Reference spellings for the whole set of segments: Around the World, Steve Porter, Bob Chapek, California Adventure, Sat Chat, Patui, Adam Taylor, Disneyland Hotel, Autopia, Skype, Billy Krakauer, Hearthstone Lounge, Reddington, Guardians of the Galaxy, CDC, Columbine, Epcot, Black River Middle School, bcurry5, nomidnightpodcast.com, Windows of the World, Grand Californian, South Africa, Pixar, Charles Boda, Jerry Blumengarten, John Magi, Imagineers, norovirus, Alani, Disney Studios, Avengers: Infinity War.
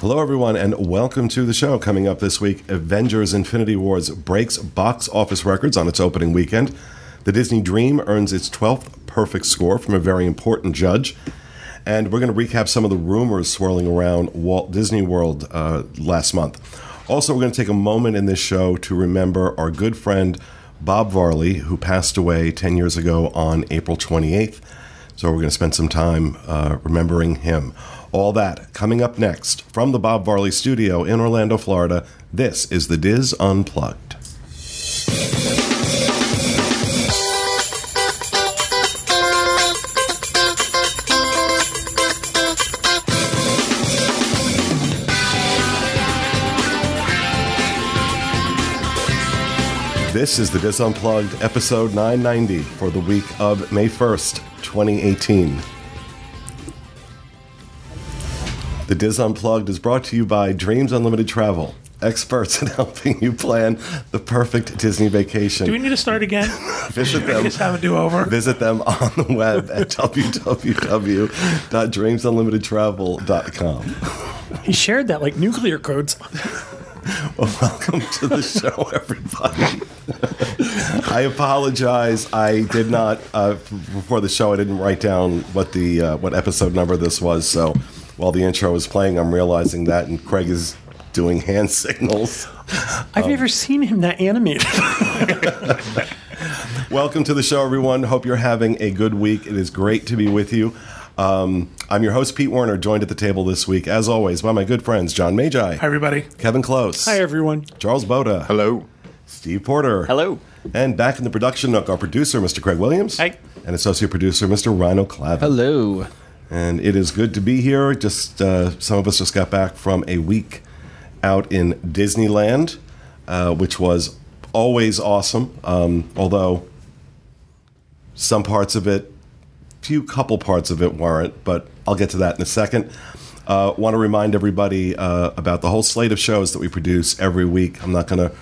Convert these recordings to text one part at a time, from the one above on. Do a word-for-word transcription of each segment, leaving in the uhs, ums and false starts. Hello, everyone, and welcome to the show. Coming up this week, Avengers: Infinity War breaks box office records on its opening weekend. The Disney Dream earns its twelfth perfect score from a very important judge. And we're going to recap some of the rumors swirling around Walt Disney World uh, last month. Also, we're going to take a moment in this show to remember our good friend Bob Varley, who passed away ten years ago on April twenty-eighth. So we're going to spend some time uh, remembering him. All that coming up next from the Bob Varley studio in Orlando, Florida. This is The Diz Unplugged. This is The Diz Unplugged, episode nine ninety for the week of May first, twenty eighteen. The Diz Unplugged is brought to you by Dreams Unlimited Travel, experts in helping you plan the perfect Disney vacation. Do we need to start again? Visit them. Just have a do-over. Visit them on the web at w w w dot dreams unlimited travel dot com. He shared that like nuclear codes. Well, welcome to the show, everybody. I apologize. I did not, uh, before the show, I didn't write down what the uh, what episode number this was. So while the intro was playing, I'm realizing that, and Craig is doing hand signals. I've um, never seen him that animated. Welcome to the show, everyone. Hope you're having a good week. It is great to be with you. Um, I'm your host, Pete Werner, joined at the table this week, as always, by my good friends, John Magi. Hi, everybody. Kevin Close. Hi, everyone. Charles Boda. Hello. Steve Porter. Hello. And back in the production nook, our producer, Mister Craig Williams. Hi. And associate producer, Mister Rhino Clavin. Hello. And it is good to be here. Just uh, some of us just got back from a week out in Disneyland, uh, which was always awesome, um, although some parts of it, few couple parts of it weren't, but I'll get to that in a second. Uh, want to remind everybody uh, about the whole slate of shows that we produce every week. I'm not going to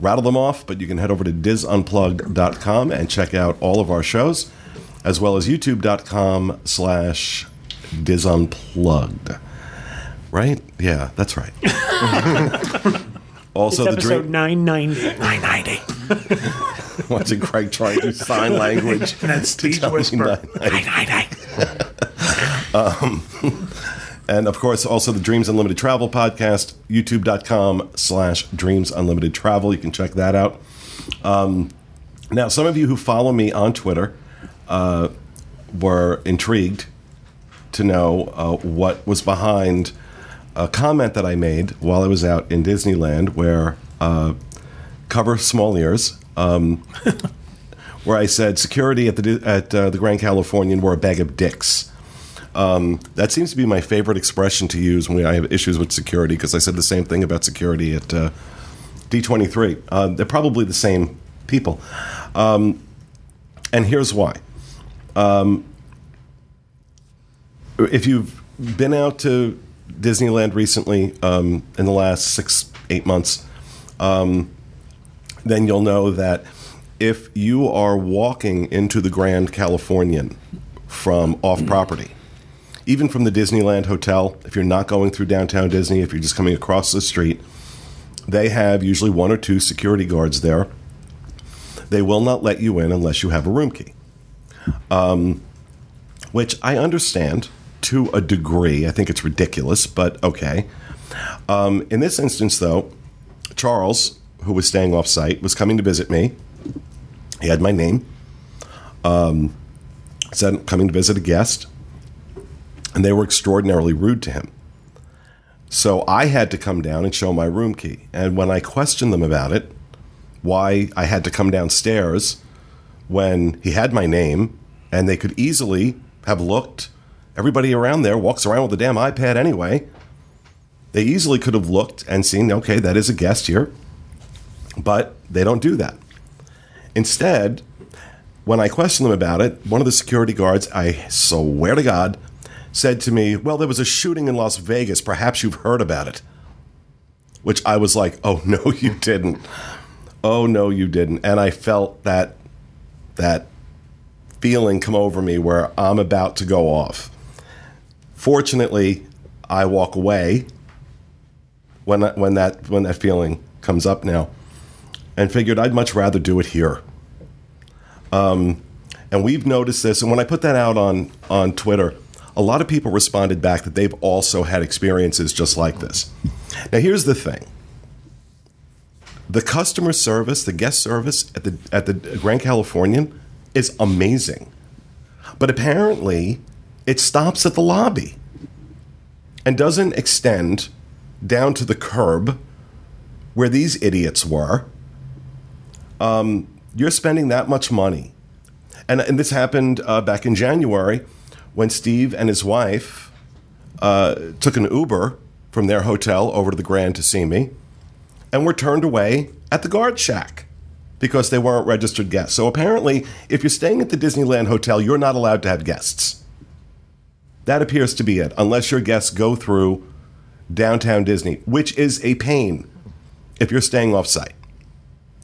rattle them off, but you can head over to diz unplugged dot com and check out all of our shows, as well as youtube dot com slash diz unplugged. Right? Yeah, that's right. Also, it's the episode dream- nine ninety. nine ninety. Watching Craig try to do sign language. And that stage whisper. um, and, of course, also the Dreams Unlimited Travel podcast, youtube dot com slash Dreams Unlimited Travel. You can check that out. Um, now, some of you who follow me on Twitter uh, were intrigued to know uh, what was behind a comment that I made while I was out in Disneyland where, uh, cover small ears, Um, where I said security at the at uh, the Grand Californian were a bag of dicks. Um, that seems to be my favorite expression to use when I have issues with security, because I said the same thing about security at uh, D twenty-three. Uh, they're probably the same people. Um, and here's why. Um, if you've been out to Disneyland recently, um, in the last six, eight months, um, then you'll know that if you are walking into the Grand Californian from off property, even from the Disneyland Hotel, if you're not going through downtown Disney, if you're just coming across the street, they have usually one or two security guards there. They will not let you in unless you have a room key, um, which I understand to a degree. I think it's ridiculous, but okay. Um, in this instance, though, Charles, who was staying off site, was coming to visit me. He had my name. Um, said I'm coming to visit a guest, and they were extraordinarily rude to him. So I had to come down and show my room key. And when I questioned them about it, why I had to come downstairs when he had my name, and they could easily have looked. Everybody around there walks around with a damn iPad anyway. They easily could have looked and seen, okay, that is a guest here. But they don't do that. Instead, when I questioned them about it, one of the security guards, I swear to God, said to me, well, there was a shooting in Las Vegas. Perhaps you've heard about it. Which I was like, oh, no, you didn't. Oh, no, you didn't. And I felt that that feeling come over me where I'm about to go off. Fortunately, I walk away when when that when that feeling comes up now, and figured I'd much rather do it here. Um, and we've noticed this. And when I put that out on on Twitter, a lot of people responded back that they've also had experiences just like this. Now, here's the thing. The customer service, the guest service at the at the Grand Californian is amazing. But apparently, it stops at the lobby and doesn't extend down to the curb where these idiots were. Um, you're spending that much money. And, and this happened uh, back in January when Steve and his wife uh, took an Uber from their hotel over to the Grand to see me, and were turned away at the guard shack because they weren't registered guests. So apparently, if you're staying at the Disneyland Hotel, you're not allowed to have guests. That appears to be it, unless your guests go through downtown Disney, which is a pain if you're staying off-site.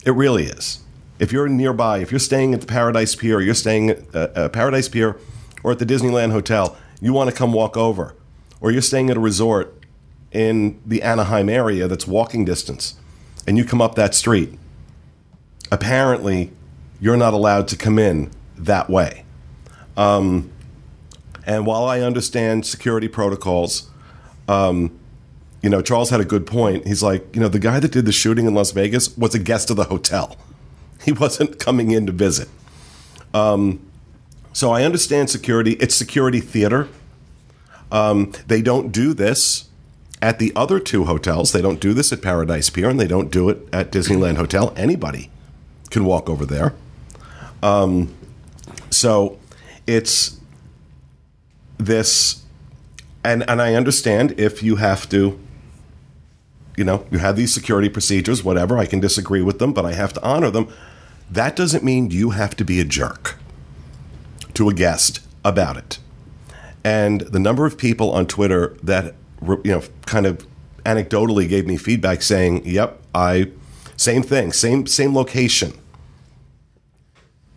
It really is. If you're nearby, if you're staying at the Paradise Pier, or you're staying at uh, uh, Paradise Pier or at the Disneyland Hotel, you want to come walk over. Or you're staying at a resort in the Anaheim area that's walking distance, and you come up that street. Apparently, you're not allowed to come in that way. Um, and while I understand security protocols, um, you know, Charles had a good point. He's like, you know, the guy that did the shooting in Las Vegas was a guest of the hotel. He wasn't coming in to visit. Um, so I understand security. It's security theater. Um, they don't do this at the other two hotels. They don't do this at Paradise Pier, and they don't do it at Disneyland Hotel. Anybody can walk over there. Um, so it's this, and and I understand if you have to, you know, you have these security procedures, whatever, I can disagree with them, but I have to honor them. That doesn't mean you have to be a jerk to a guest about it. And the number of people on Twitter that, you know, kind of anecdotally gave me feedback saying, yep, I... Same thing, same same location.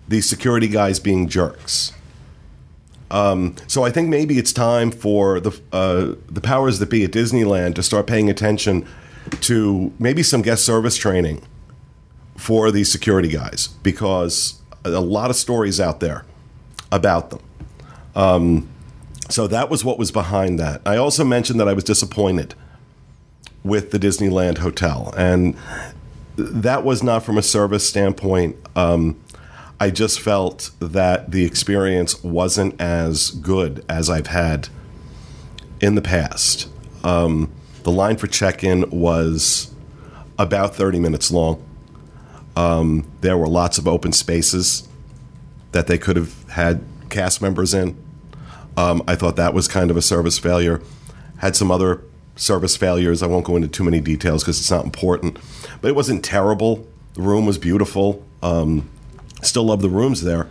These security guys being jerks. Um, so I think maybe it's time for the uh, the powers that be at Disneyland to start paying attention to maybe some guest service training for these security guys, because a lot of stories out there about them. Um, so that was what was behind that. I also mentioned that I was disappointed with the Disneyland Hotel, and that was not from a service standpoint. Um, I just felt that the experience wasn't as good as I've had in the past. Um, the line for check-in was about thirty minutes long. Um, there were lots of open spaces that they could have had cast members in. Um, I thought that was kind of a service failure. Had some other service failures. I won't go into too many details because it's not important. But it wasn't terrible. The room was beautiful. Um, still love the rooms there.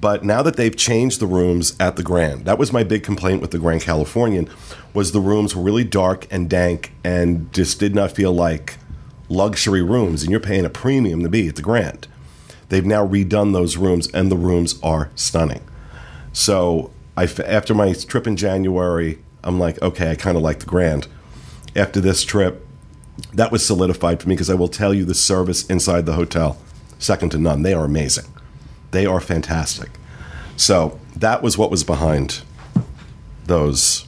But now that they've changed the rooms at the Grand, that was my big complaint with the Grand Californian, was the rooms were really dark and dank and just did not feel like luxury rooms. And you're paying a premium to be at the Grand. They've now redone those rooms, and the rooms are stunning. So I, after my trip in January, I'm like, okay, I kind of like the Grand. After this trip, that was solidified for me, because I will tell you the service inside the hotel, second to none. They are amazing. They are fantastic. So that was what was behind those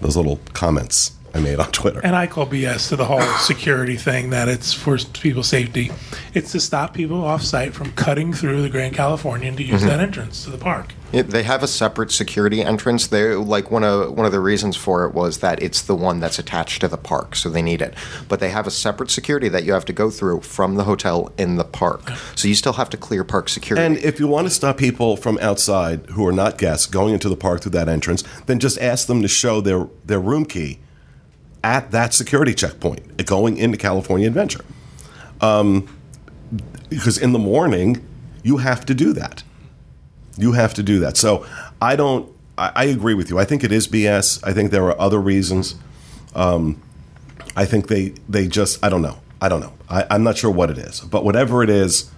those little comments I made on Twitter. And I call B S to the whole security thing, that it's for people's safety. It's to stop people off-site from cutting through the Grand Californian to use mm-hmm. that entrance to the park. It, they have a separate security entrance. They like one of one of the reasons for it was that it's the one that's attached to the park, so they need it. But they have a separate security that you have to go through from the hotel in the park. Okay. So you still have to clear park security. And if you want to stop people from outside who are not guests going into the park through that entrance, then just ask them to show their, their room key at that security checkpoint going into California Adventure. Um, because in the morning, you have to do that. You have to do that. So I don't, I, I agree with you. I think it is B S. I think there are other reasons. Um, I think they, they just, I don't know. I don't know. I, I'm not sure what it is. But whatever it is,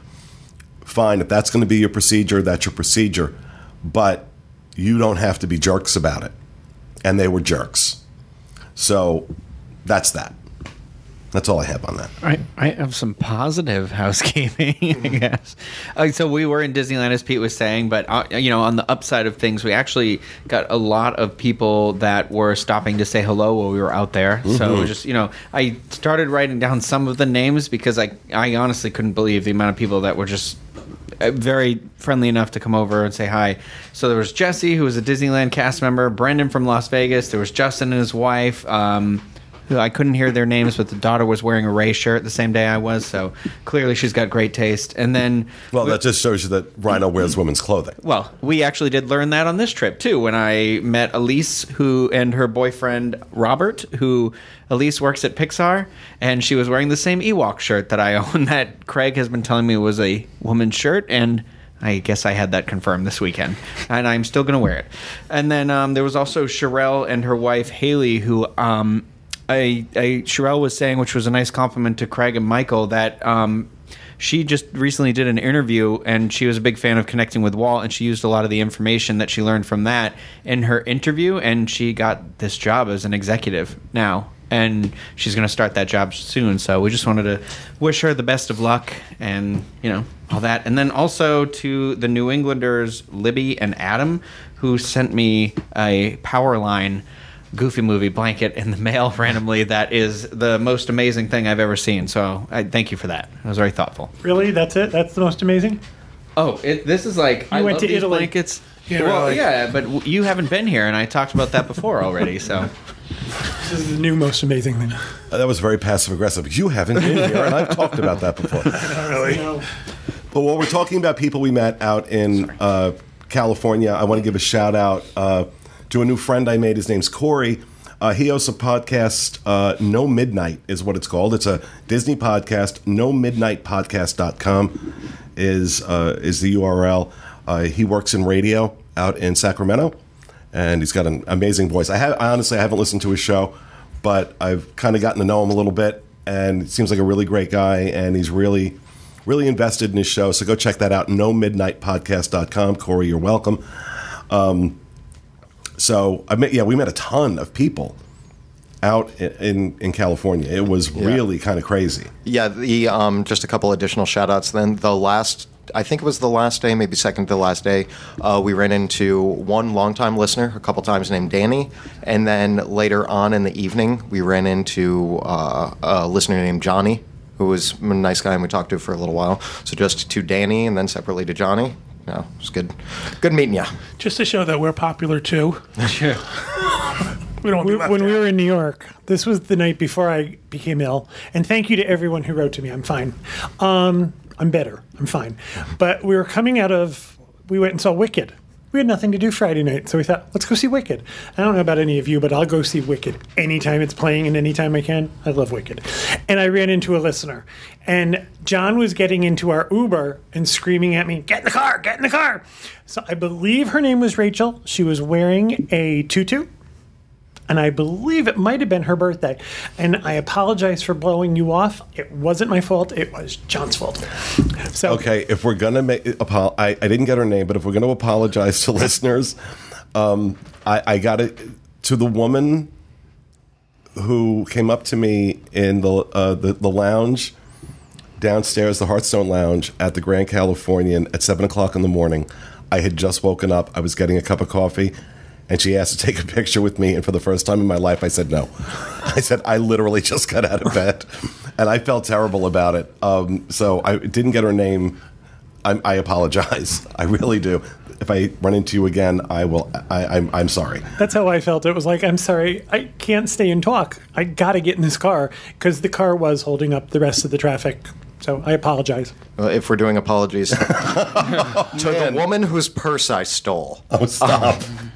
fine. If that's going to be your procedure, that's your procedure. But you don't have to be jerks about it. And they were jerks. So that's that. That's all I have on that. I, I have some positive housekeeping, I guess. Uh, so we were in Disneyland, as Pete was saying, but uh, you know, on the upside of things, we actually got a lot of people that were stopping to say hello while we were out there. Mm-hmm. So it was just, you know, I started writing down some of the names because I I honestly couldn't believe the amount of people that were just very friendly enough to come over and say hi. So there was Jesse, who was a Disneyland cast member, Brendan from Las Vegas. There was Justin and his wife. Um, I couldn't hear their names, but the daughter was wearing a Ray shirt the same day I was, so clearly she's got great taste. And then, well, we, that just shows you that Rhino wears women's clothing. Well, we actually did learn that on this trip too, when I met Elise, who and her boyfriend Robert, who Elise works at Pixar, and she was wearing the same Ewok shirt that I own that Craig has been telling me was a woman's shirt, and I guess I had that confirmed this weekend, and I'm still going to wear it. And then um, there was also Sherelle and her wife Haley, who. Um, I, I, Sherelle was saying, which was a nice compliment to Craig and Michael, that um, she just recently did an interview, and she was a big fan of Connecting with Walt, and she used a lot of the information that she learned from that in her interview, and she got this job as an executive now, and she's going to start that job soon. So we just wanted to wish her the best of luck and, you know, all that. And then also to the New Englanders, Libby and Adam, who sent me a power line Goofy Movie blanket in the mail randomly. That is the most amazing thing I've ever seen, so I thank you for that. It was very thoughtful. Really? That's it? That's the most amazing? Oh, it, this is like, you I went love to these Italy. Blankets. Yeah, well, really. Yeah, but w- you haven't been here, and I talked about that before already, so. This is the new most amazing thing. Uh, that was very passive-aggressive. You haven't been here, and I've talked about that before. Not really. No. But while we're talking about people we met out in uh, California, I want to give a shout-out uh, to a new friend I made. His name's Corey. Uh, he hosts a podcast, uh, No Midnight is what it's called. It's a Disney podcast. no midnight podcast dot com is uh, is the U R L. Uh, he works in radio out in Sacramento, and he's got an amazing voice. I have I honestly I haven't listened to his show, but I've kind of gotten to know him a little bit, and it seems like a really great guy, and he's really, really invested in his show. So go check that out, no midnight podcast dot com. Corey, you're welcome. Um, So, I met, yeah, we met a ton of people out in, in, in California. It was yeah. really kind of crazy. Yeah, the um, just a couple additional shout-outs. Then the last, I think it was the last day, maybe second to the last day, uh, we ran into one longtime listener a couple times named Danny. And then later on in the evening, we ran into uh, a listener named Johnny, who was a nice guy and we talked to for a little while. So just to Danny and then separately to Johnny. No, it's good. Good meeting you. Just to show that we're popular too. Sure. we don't. We, when out. we were in New York, this was the night before I became ill. And thank you to everyone who wrote to me. I'm fine. Um, I'm better. I'm fine. But we were coming out of. We went and saw Wicked. We had nothing to do Friday night, so we thought, let's go see Wicked. I don't know about any of you, but I'll go see Wicked anytime it's playing and anytime I can. I love Wicked. And I ran into a listener. And John was getting into our Uber and screaming at me, get in the car, get in the car. So I believe her name was Rachel. She was wearing a tutu. And I believe it might have been her birthday. And I apologize for blowing you off. It wasn't my fault. It was John's fault. So okay, if we're going to make – I didn't get her name, but if we're going to apologize to listeners, um, I, I got it to the woman who came up to me in the, uh, the, the lounge downstairs, the Hearthstone Lounge at the Grand Californian at seven o'clock in the morning. I had just woken up. I was getting a cup of coffee. And she asked to take a picture with me, and for the first time in my life, I said no. I said, I literally just got out of bed, and I felt terrible about it. Um, so I didn't get her name. I, I apologize. I really do. If I run into you again, I will. I, I'm, I'm sorry. That's how I felt. It was like, I'm sorry. I can't stay and talk. I got to get in this car, because the car was holding up the rest of the traffic. So I apologize. Well, if we're doing apologies. oh, to man. the woman whose purse I stole. Oh, stop. Um,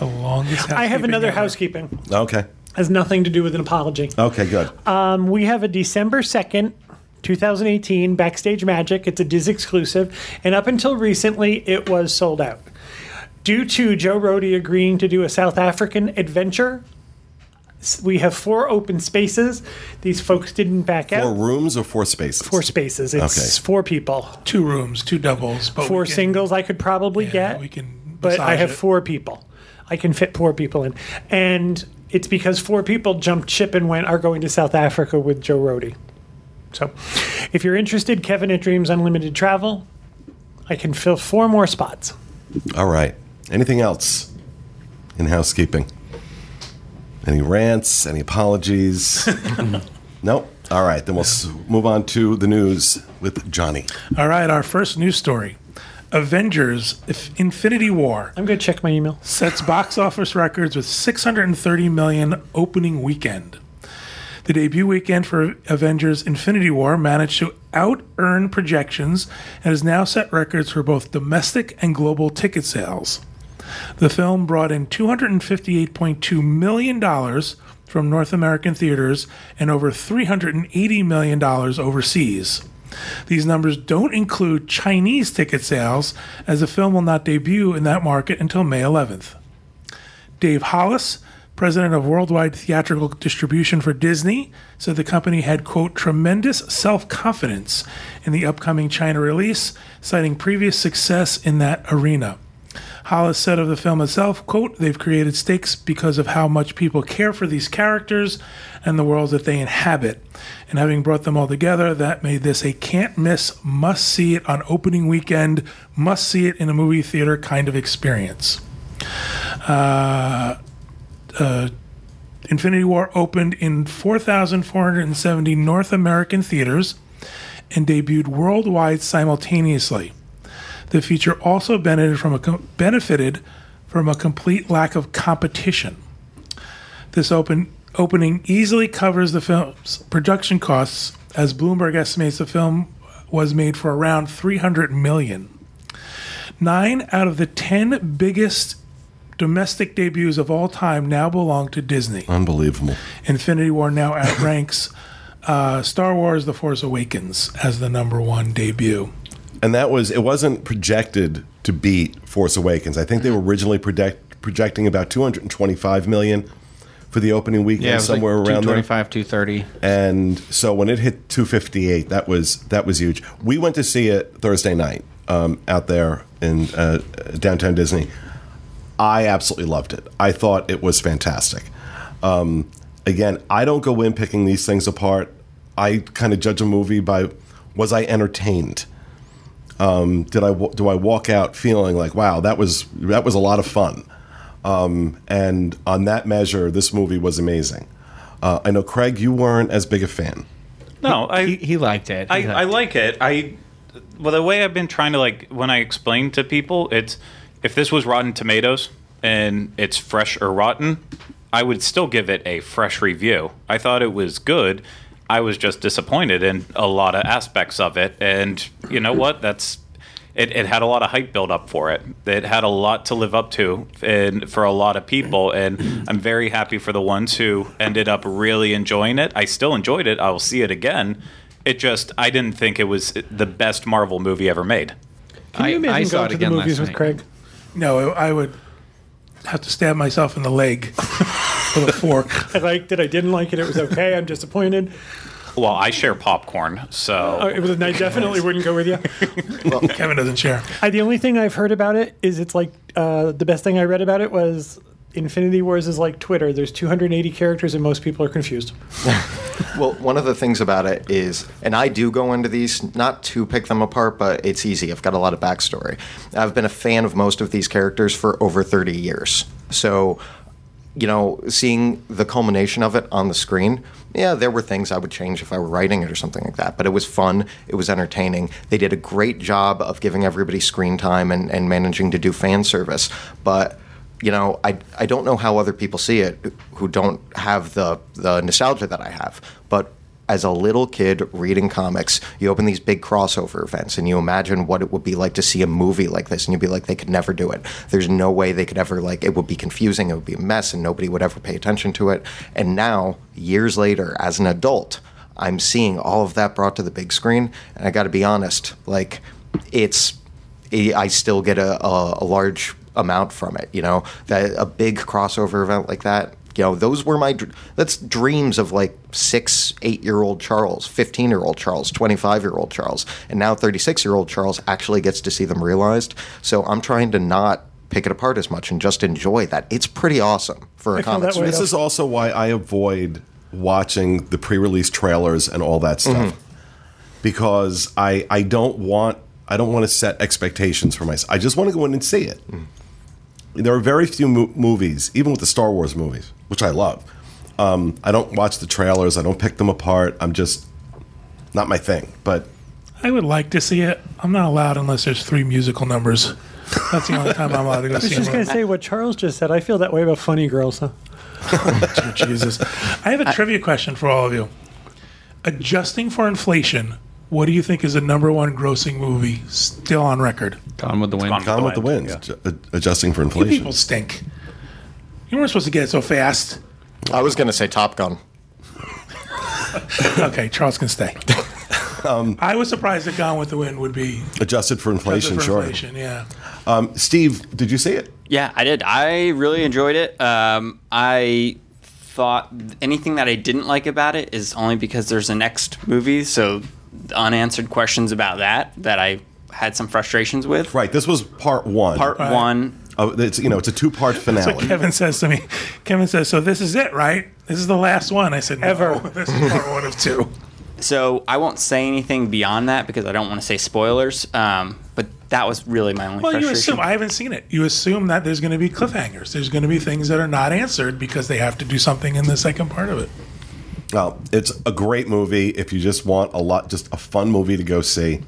the longest I have another ever. housekeeping. Okay. Has nothing to do with an apology. Okay, good. Um, we have a December second, twenty eighteen Backstage Magic. It's a Diz exclusive. And up until recently, it was sold out. Due to Joe Rohde agreeing to do a South African adventure, we have four open spaces. These folks didn't back out. Four rooms or four spaces? Four spaces. It's okay. Four people. Two rooms, two doubles. But four can, singles I could probably yeah, get. We can but I have it. four people. I can fit four people in. And it's because four people jumped ship and went are going to South Africa with Joe Rohde. So if you're interested, Kevin at Dreams Unlimited Travel, I can fill four more spots. All right. Anything else in housekeeping? Any rants? Any apologies? Nope. All right. Then we'll move on to the news with Johnny. All right. Our first news story. Avengers: Infinity War. I'm going to check my email. Sets box office records with six hundred thirty million dollars opening weekend. The debut weekend for Avengers: Infinity War managed to out-earn projections and has now set records for both domestic and global ticket sales. The film brought in two hundred fifty-eight point two million dollars from North American theaters and over three hundred eighty million dollars overseas. These numbers don't include Chinese ticket sales, as the film will not debut in that market until May eleventh. Dave Hollis, president of worldwide theatrical distribution for Disney, said the company had, quote, tremendous self-confidence in the upcoming China release, citing previous success in that arena. Hollis said of the film itself, quote, they've created stakes because of how much people care for these characters and the worlds that they inhabit. And having brought them all together, that made this a can't-miss, must-see it on opening weekend, must-see it in a movie theater kind of experience. Uh, uh, Infinity War opened in four thousand four hundred seventy North American theaters and debuted worldwide simultaneously. The feature also benefited from a com- benefited from a complete lack of competition. This open opening easily covers the film's production costs, as Bloomberg estimates the film was made for around three hundred million dollars. Nine out of the ten biggest domestic debuts of all time now belong to Disney. Unbelievable. Infinity War now outranks uh, Star Wars: The Force Awakens as the number one debut. And that was, it wasn't projected to beat Force Awakens. I think they were originally project, projecting about two hundred twenty-five million dollars for the opening weekend, yeah, somewhere like around there. two twenty-five, two thirty. And so when it hit two fifty-eight, that was that was huge. We went to see it Thursday night um, out there in uh, downtown Disney. I absolutely loved it. I thought it was fantastic. Um, again, I don't go in picking these things apart. I kind of judge a movie by, was I entertained? Um, did I do I walk out feeling like, wow, that was that was a lot of fun, um, and on that measure, this movie was amazing. Uh, I know, Craig, you weren't as big a fan. No, I he, he liked it. He I, liked I like it. it. I well, the way I've been trying to, like, when I explain to people, it's if this was Rotten Tomatoes and it's fresh or rotten, I would still give it a fresh review. I thought it was good. I was just disappointed in a lot of aspects of it, and you know what? That's it. It had a lot of hype build up for it. It had a lot to live up to, and for a lot of people. And I'm very happy for the ones who ended up really enjoying it. I still enjoyed it. I will see it again. It just I didn't think it was the best Marvel movie ever made. Can you imagine I, I saw going it to again the movies with night. Craig? No, I would have to stab myself in the leg with a fork. I liked it. I didn't like it. It was okay. I'm disappointed. Well, I share popcorn, so... Oh, it was, I definitely wouldn't go with you. Well, Kevin doesn't share. I, the only thing I've heard about it is it's like... Uh, the best thing I read about it was Infinity Wars is like Twitter. There's two hundred eighty characters and most people are confused. Well, one of the things about it is, and I do go into these, not to pick them apart, but it's easy. I've got a lot of backstory. I've been a fan of most of these characters for over thirty years. So, you know, seeing the culmination of it on the screen, yeah, there were things I would change if I were writing it or something like that. But it was fun. It was entertaining. They did a great job of giving everybody screen time and, and managing to do fan service. But... You know, I, I don't know how other people see it who don't have the, the nostalgia that I have. But as a little kid reading comics, you open these big crossover events and you imagine what it would be like to see a movie like this. And you'd be like, they could never do it. There's no way they could ever, like, it would be confusing. It would be a mess and nobody would ever pay attention to it. And now, years later, as an adult, I'm seeing all of that brought to the big screen. And I got to be honest, like, it's, I still get a, a, a large... amount from it, you know, that a big crossover event like that, you know, those were my, dr- that's dreams of like six, eight year old Charles, fifteen year old Charles, twenty-five year old Charles, and now thirty-six year old Charles actually gets to see them realized. So I'm trying to not pick it apart as much and just enjoy that. It's pretty awesome for a comic strip. This is also why I avoid watching the pre-release trailers and all that stuff, mm-hmm. because I I don't want I don't want to set expectations for myself. I just want to go in and see it. Mm. There are very few mo- movies, even with the Star Wars movies, which I love. Um, I don't watch the trailers. I don't pick them apart. I'm just not my thing. But I would like to see it. I'm not allowed unless there's three musical numbers. That's the only time I'm allowed to go see it. I was just going to say what Charles just said. I feel that way about Funny Girls. Huh? Oh, Jesus. I have a I, trivia question for all of you. Adjusting for inflation, what do you think is the number one grossing movie still on record? Gone with the Wind. Gone, Gone with the Wind. With the wind. Yeah. Adjusting for inflation. You people stink. You weren't supposed to get it so fast. I was going to say Top Gun. Okay, Charles can stay. Um, I was surprised that Gone with the Wind would be adjusted for inflation. Adjusted for inflation, sure. Yeah. Um, Steve, did you see it? Yeah, I did. I really enjoyed it. Um, I thought anything that I didn't like about it is only because there's a next movie, so unanswered questions about that that I had some frustrations with. Right. This was part one. Part right. one. Oh, it's, you know, it's a two-part finale. That's what Kevin says to me. Kevin says, "So this is it, right? This is the last one." I said, "No, ever. This is part one of two." So I won't say anything beyond that because I don't want to say spoilers. Um, but that was really my only well, frustration. Well, you assume. I haven't seen it. You assume that there's going to be cliffhangers. There's going to be things that are not answered because they have to do something in the second part of it. Well, it's a great movie if you just want a lot, just a fun movie to go see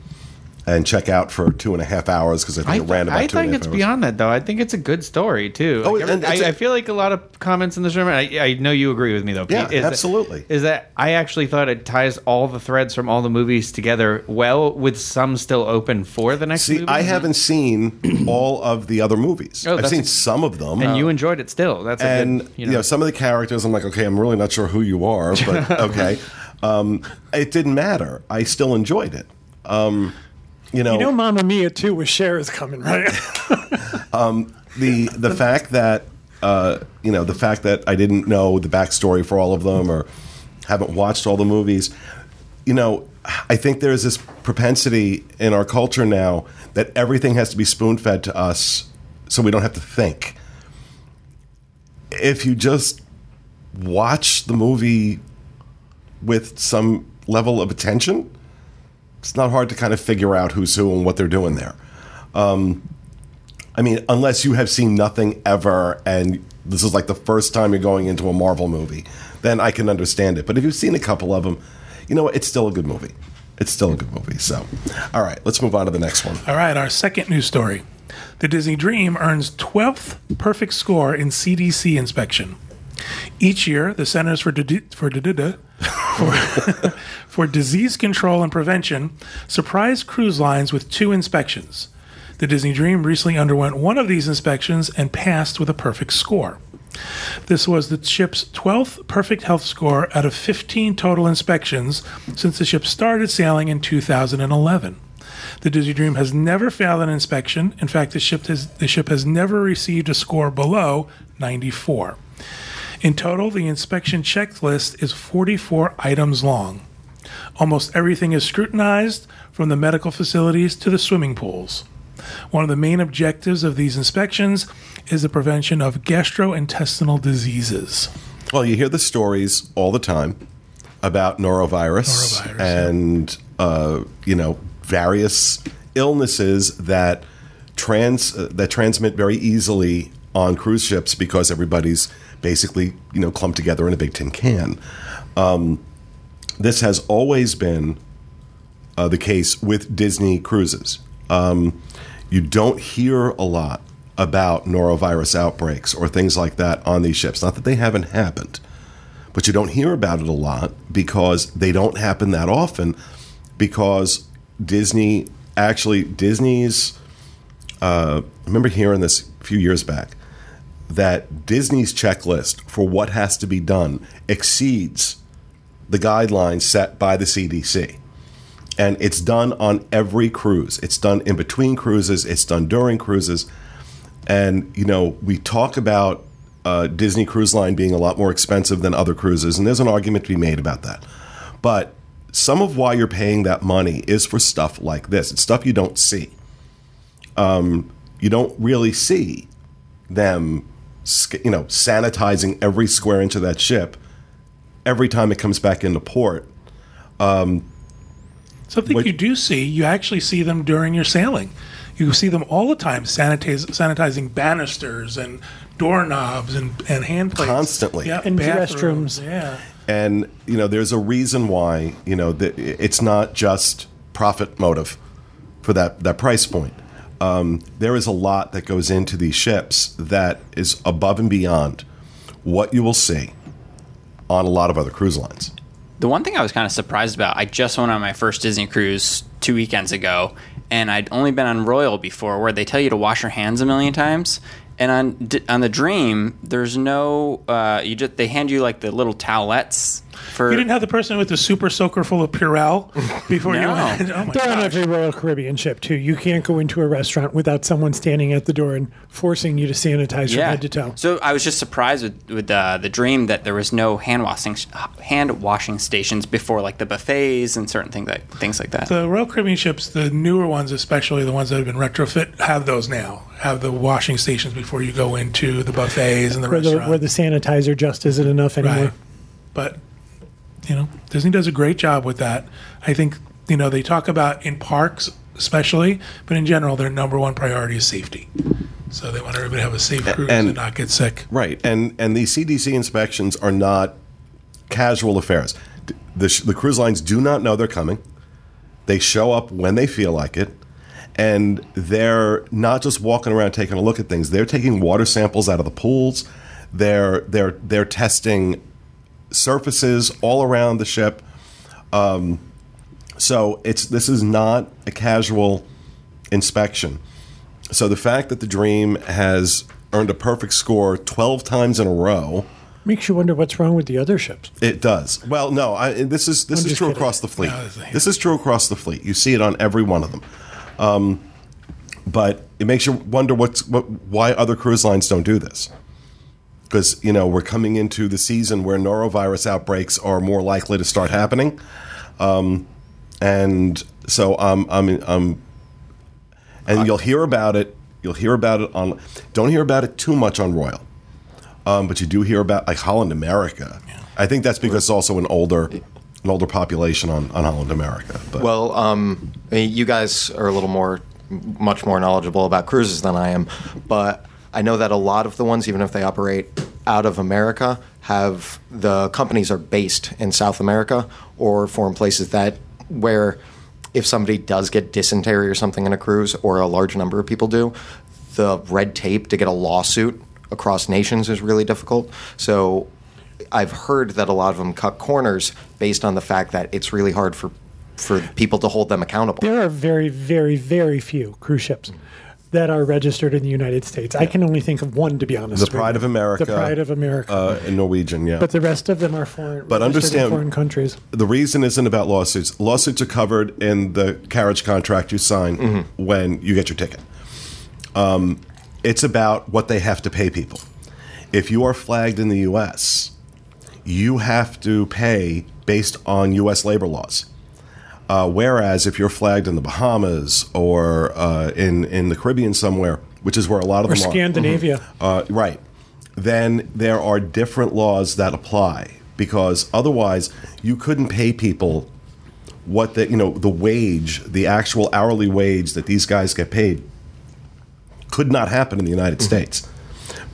and check out for two and a half hours because I think I, it ran about I two and a half hours. I think it's beyond that, though. I think it's a good story, too. Oh, like, and I, a, I feel like a lot of comments in this room, I, I know you agree with me, though, Pete. Yeah, is absolutely. That, is that I actually thought it ties all the threads from all the movies together well with some still open for the next see, movie. See, I haven't seen all of the other movies. Oh, I've seen a, some of them. And oh. you enjoyed it still. That's And, a good, you know. you know, some of the characters, I'm like, okay, I'm really not sure who you are, but okay. Um, it didn't matter. I still enjoyed it. Um You know, you know Mamma Mia two with Cher is coming, right? um, the the fact that uh, you know the fact that I didn't know the backstory for all of them or haven't watched all the movies, you know, I think there is this propensity in our culture now that everything has to be spoon-fed to us, so we don't have to think. If you just watch the movie with some level of attention, it's not hard to kind of figure out who's who and what they're doing there. Um, I mean, unless you have seen nothing ever and this is like the first time you're going into a Marvel movie, then I can understand it. But if you've seen a couple of them, you know, it's still a good movie. It's still a good movie. So, all right, let's move on to the next one. All right, our second news story. The Disney Dream earns twelfth perfect score in C D C inspection. Each year, the Centers for D- for D- D- D- for, for Disease Control and Prevention surprised cruise lines with two inspections. The Disney Dream recently underwent one of these inspections and passed with a perfect score. This was the ship's twelfth perfect health score out of fifteen total inspections since the ship started sailing in two thousand eleven. The Disney Dream has never failed an inspection. In fact, the ship has, the ship has never received a score below ninety-four. In total, the inspection checklist is forty-four items long. Almost everything is scrutinized, from the medical facilities to the swimming pools. One of the main objectives of these inspections is the prevention of gastrointestinal diseases. Well, you hear the stories all the time about norovirus, norovirus and yeah. uh, you know various illnesses that trans uh, that transmit very easily on cruise ships because everybody's basically, you know, clumped together in a big tin can. Um, this has always been uh, the case with Disney cruises. Um, you don't hear a lot about norovirus outbreaks or things like that on these ships. Not that they haven't happened, but you don't hear about it a lot because they don't happen that often because Disney, actually, Disney's, uh, I remember hearing this a few years back, that Disney's checklist for what has to be done exceeds the guidelines set by the C D C. And it's done on every cruise. It's done in between cruises. It's done during cruises. And, you know, we talk about uh, Disney Cruise Line being a lot more expensive than other cruises, and there's an argument to be made about that. But some of why you're paying that money is for stuff like this. It's stuff you don't see. Um, you don't really see them, you know, sanitizing every square inch of that ship every time it comes back into port. Um, Something which, you do see, you actually see them during your sailing. You see them all the time sanitize, sanitizing banisters and doorknobs and, and hand plates. Constantly. Yeah, and restrooms. Yeah. And, you know, there's a reason why, you know, the, it's not just profit motive for that, that price point. Um, there is a lot that goes into these ships that is above and beyond what you will see on a lot of other cruise lines. The one thing I was kind of surprised about, I just went on my first Disney cruise two weekends ago, and I'd only been on Royal before, where they tell you to wash your hands a million times. And on on the Dream, there's no uh, you just they hand you like the little towelettes. For you didn't have the person with the super soaker full of Purell before no. you went. Oh my They're gosh. On every Royal Caribbean ship too. You can't go into a restaurant without someone standing at the door and forcing you to sanitize yeah. your head to toe. So I was just surprised with, with uh, the Dream that there was no hand washing hand washing stations before, like the buffets and certain things like things like that. The Royal Caribbean ships, the newer ones, especially the ones that have been retrofit, have those now. Have the washing stations before you go into the buffets and the where restaurant. The, where the sanitizer just isn't enough anymore. Right. But, you know, Disney does a great job with that. I think, you know, they talk about in parks especially, but in general, their number one priority is safety. So they want everybody to have a safe cruise and, and not get sick. Right. And and the C D C inspections are not casual affairs. The, the cruise lines do not know they're coming. They show up when they feel like it. And they're not just walking around taking a look at things. They're taking water samples out of the pools. They're they're they're testing surfaces all around the ship. Um, so it's this is not a casual inspection. So the fact that the Dream has earned a perfect score twelve times in a row makes you wonder what's wrong with the other ships. It does. Well, no, I, this is this I'm is true kidding. across the fleet. No, this is true across the fleet. You see it on every one of them. Um, but it makes you wonder what's what, why other cruise lines don't do this, because you know we're coming into the season where norovirus outbreaks are more likely to start happening, um, and so um, I'm I'm and you'll hear about it. You'll hear about it on. Don't hear about it too much on Royal, um, but you do hear about like Holland America. Yeah. I think that's because it's also an older. An older population on, on Holland America. But. Well, um, I mean, you guys are a little more, much more knowledgeable about cruises than I am, but I know that a lot of the ones, even if they operate out of America, have the companies are based in South America or foreign places that where if somebody does get dysentery or something in a cruise, or a large number of people do, the red tape to get a lawsuit across nations is really difficult. So I've heard that a lot of them cut corners based on the fact that it's really hard for, for people to hold them accountable. There are very, very, very few cruise ships that are registered in the United States. Yeah. I can only think of one, to be honest. The Pride of America. The Pride of America. Uh, and Norwegian, yeah. But the rest of them are foreign, but understand, in foreign countries. The reason isn't about lawsuits. Lawsuits are covered in the carriage contract you sign mm-hmm. when you get your ticket. Um, it's about what they have to pay people. If you are flagged in the U S, you have to pay based on U S labor laws. Uh, whereas if you're flagged in the Bahamas or uh, in, in the Caribbean somewhere, which is where a lot of or them are. Or Scandinavia. Mm-hmm. Uh, right. Then there are different laws that apply, because otherwise you couldn't pay people what the, you know, the wage, the actual hourly wage that these guys get paid could not happen in the United mm-hmm. States.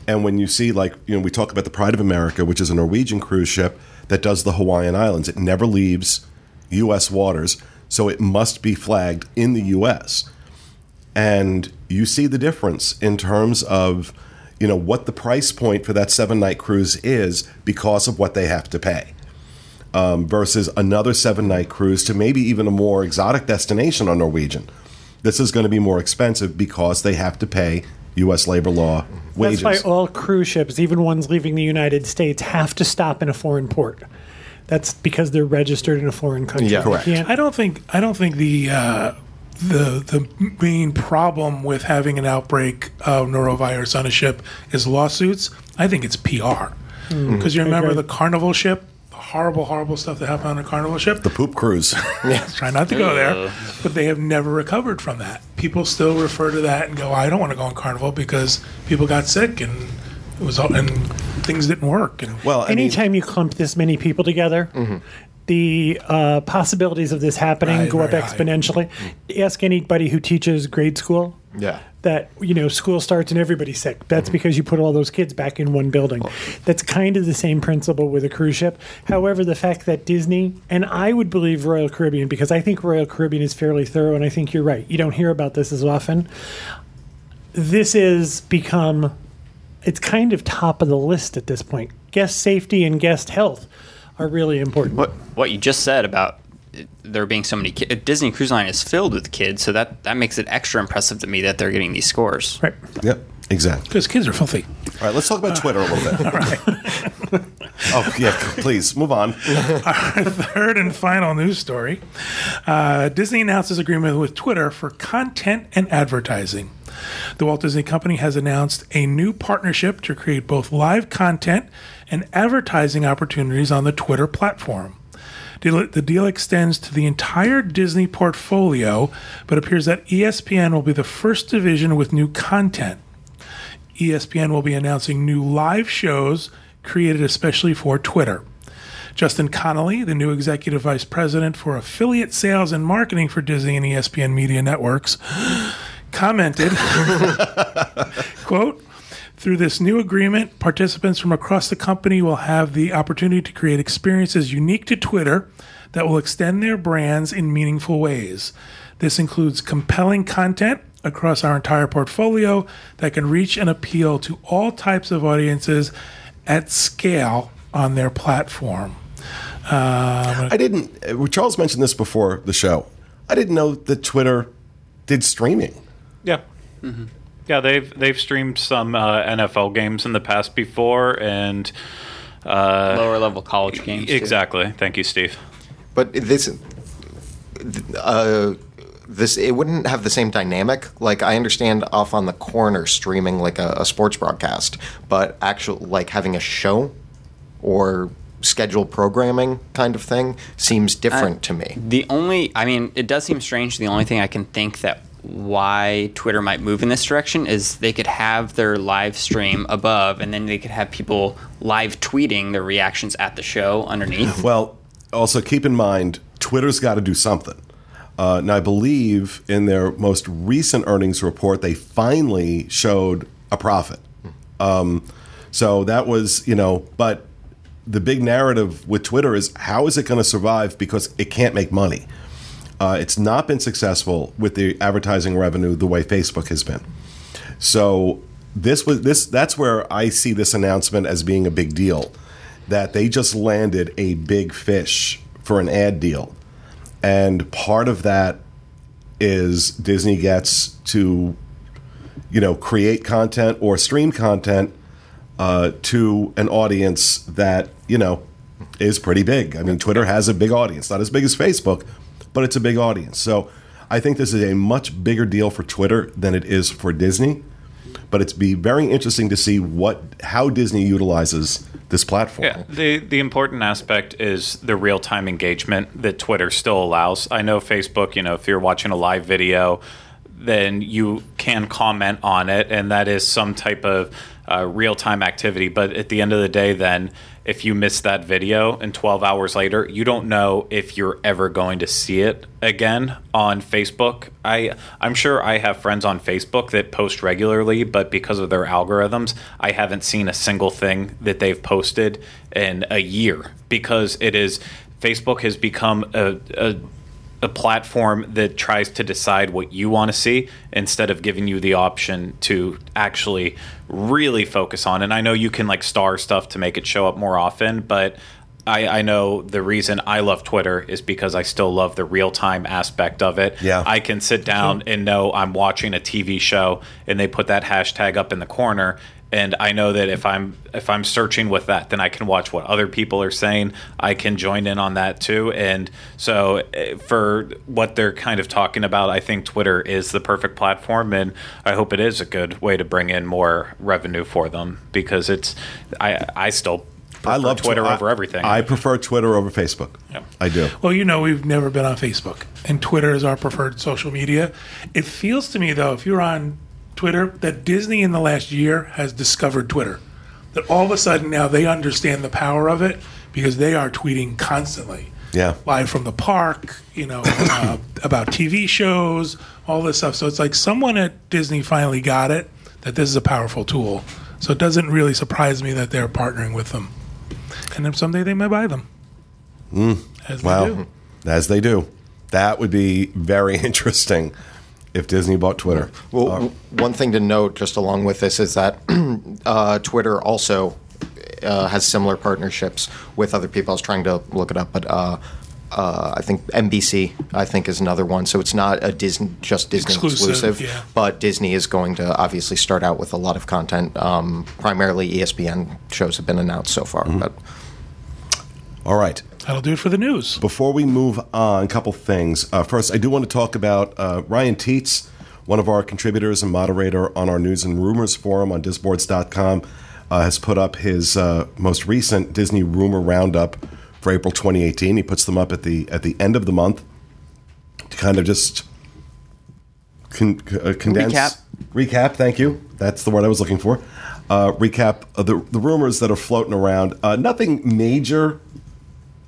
And when you see, like, you know, we talk about the Pride of America, which is a Norwegian cruise ship that does the Hawaiian Islands. It never leaves U S waters, so it must be flagged in the U S. And you see the difference in terms of, you know, what the price point for that seven-night cruise is because of what they have to pay um, versus another seven-night cruise to maybe even a more exotic destination on Norwegian. This is going to be more expensive because they have to pay U S labor law wages. That's why all cruise ships, even ones leaving the United States, have to stop in a foreign port. That's because they're registered in a foreign country. Yeah, correct. I don't think I don't think the uh, the the main problem with having an outbreak of norovirus on a ship is lawsuits. I think it's P R, because mm-hmm. you remember okay. the Carnival ship. horrible, horrible stuff that happened on a Carnival ship. The poop cruise. Try not to go there. But they have never recovered from that. People still refer to that and go, I don't want to go on Carnival because people got sick and it was all, and things didn't work. And well, I anytime mean, you clump this many people together, mm-hmm. the uh, possibilities of this happening right, go up exponentially. High. Ask anybody who teaches grade school. Yeah. That, you know, school starts and everybody's sick. That's mm-hmm. because you put all those kids back in one building. Oh. That's kind of the same principle with a cruise ship. However, the fact that Disney, and I would believe Royal Caribbean, because I think Royal Caribbean is fairly thorough, and I think you're right. You don't hear about this as often. This has become, it's kind of top of the list at this point. Guest safety and guest health are really important. What, what you just said about there being so many kids. Disney Cruise Line is filled with kids, so that, that makes it extra impressive to me that they're getting these scores. Right. Yep, exactly. Because kids are filthy. All right, let's talk about uh, Twitter a little bit. All right. Oh, yeah, please, move on. Our third and final news story. Uh, Disney announces agreement with Twitter for content and advertising. The Walt Disney Company has announced a new partnership to create both live content and advertising opportunities on the Twitter platform. The deal extends to the entire Disney portfolio, but appears that E S P N will be the first division with new content. E S P N will be announcing new live shows created especially for Twitter. Justin Connolly, the new executive vice president for affiliate sales and marketing for Disney and E S P N Media Networks, commented, quote, "Through this new agreement, participants from across the company will have the opportunity to create experiences unique to Twitter that will extend their brands in meaningful ways. This includes compelling content across our entire portfolio that can reach and appeal to all types of audiences at scale on their platform." Uh, I didn't – Charles mentioned this before the show. I didn't know that Twitter did streaming. Yeah. Mm-hmm. Yeah, they've they've streamed some uh, N F L games in the past before, and uh, lower level college games. Exactly. Too. Thank you, Steve. But this, uh, this it wouldn't have the same dynamic. Like, I understand off on the corner streaming like a, a sports broadcast, but actual like having a show or scheduled programming kind of thing seems different I, to me. The only, I mean, it does seem strange. The only thing I can think that. Why Twitter might move in this direction is they could have their live stream above, and then they could have people live tweeting their reactions at the show underneath. Well, also keep in mind, Twitter's got to do something. Uh, now, I believe in their most recent earnings report, they finally showed a profit. Um, so that was, you know, but the big narrative with Twitter is how is it going to survive because it can't make money. Uh, it's not been successful with the advertising revenue the way Facebook has been. So this was this. That's where I see this announcement as being a big deal, that they just landed a big fish for an ad deal, and part of that is Disney gets to, you know, create content or stream content uh, to an audience that, you know, is pretty big. I mean, Twitter has a big audience, not as big as Facebook. But it's a big audience. So I think this is a much bigger deal for Twitter than it is for Disney. But it's be very interesting to see what how Disney utilizes this platform. Yeah, the, the important aspect is the real-time engagement that Twitter still allows. I know Facebook, you know, if you're watching a live video, then you can comment on it, and that is some type of uh, real-time activity. But at the end of the day, then, if you miss that video and twelve hours later, you don't know if you're ever going to see it again on Facebook. I, I'm sure I have friends on Facebook that post regularly, but because of their algorithms, I haven't seen a single thing that they've posted in a year because it is Facebook has become a, a a platform that tries to decide what you want to see instead of giving you the option to actually really focus on. And I know you can like star stuff to make it show up more often, but I, I know the reason I love Twitter is because I still love the real-time aspect of it. Yeah. I can sit down and know I'm watching a T V show and they put that hashtag up in the corner. And I know that if I'm if I'm searching with that, then I can watch what other people are saying. I can join in on that too. And so for what they're kind of talking about, I think Twitter is the perfect platform, and I hope it is a good way to bring in more revenue for them because it's I I still prefer I love Twitter tw- over I, everything. I prefer Twitter over Facebook. Yeah. I do. Well, you know, we've never been on Facebook, and Twitter is our preferred social media. It feels to me, though, if you're on Twitter, that Disney in the last year has discovered Twitter. That all of a sudden now they understand the power of it because they are tweeting constantly. Yeah. Live from the park, you know, uh, about T V shows, all this stuff. So it's like someone at Disney finally got it, that this is a powerful tool. So it doesn't really surprise me that they're partnering with them. And then someday they may buy them. Mm. As they wow. do. As they do. That would be very interesting if Disney bought Twitter. Well, uh, one thing to note just along with this is that uh, Twitter also uh, has similar partnerships with other people. I was trying to look it up, but uh, uh, I think N B C, I think, is another one. So it's not a Disney, just Disney exclusive, exclusive yeah. But Disney is going to obviously start out with a lot of content. Um, primarily E S P N shows have been announced so far. Mm-hmm. But. All right. That'll do it for the news. Before we move on, a couple things. Uh, first, I do want to talk about uh, Ryan Teets, one of our contributors and moderator on our News and Rumors forum on disboards dot com, uh, has put up his uh, most recent Disney Rumor Roundup for April twenty eighteen. He puts them up at the at the end of the month to kind of just con- uh, condense. Recap. Recap, thank you. That's the word I was looking for. Uh, recap of the, the rumors that are floating around. Uh, nothing major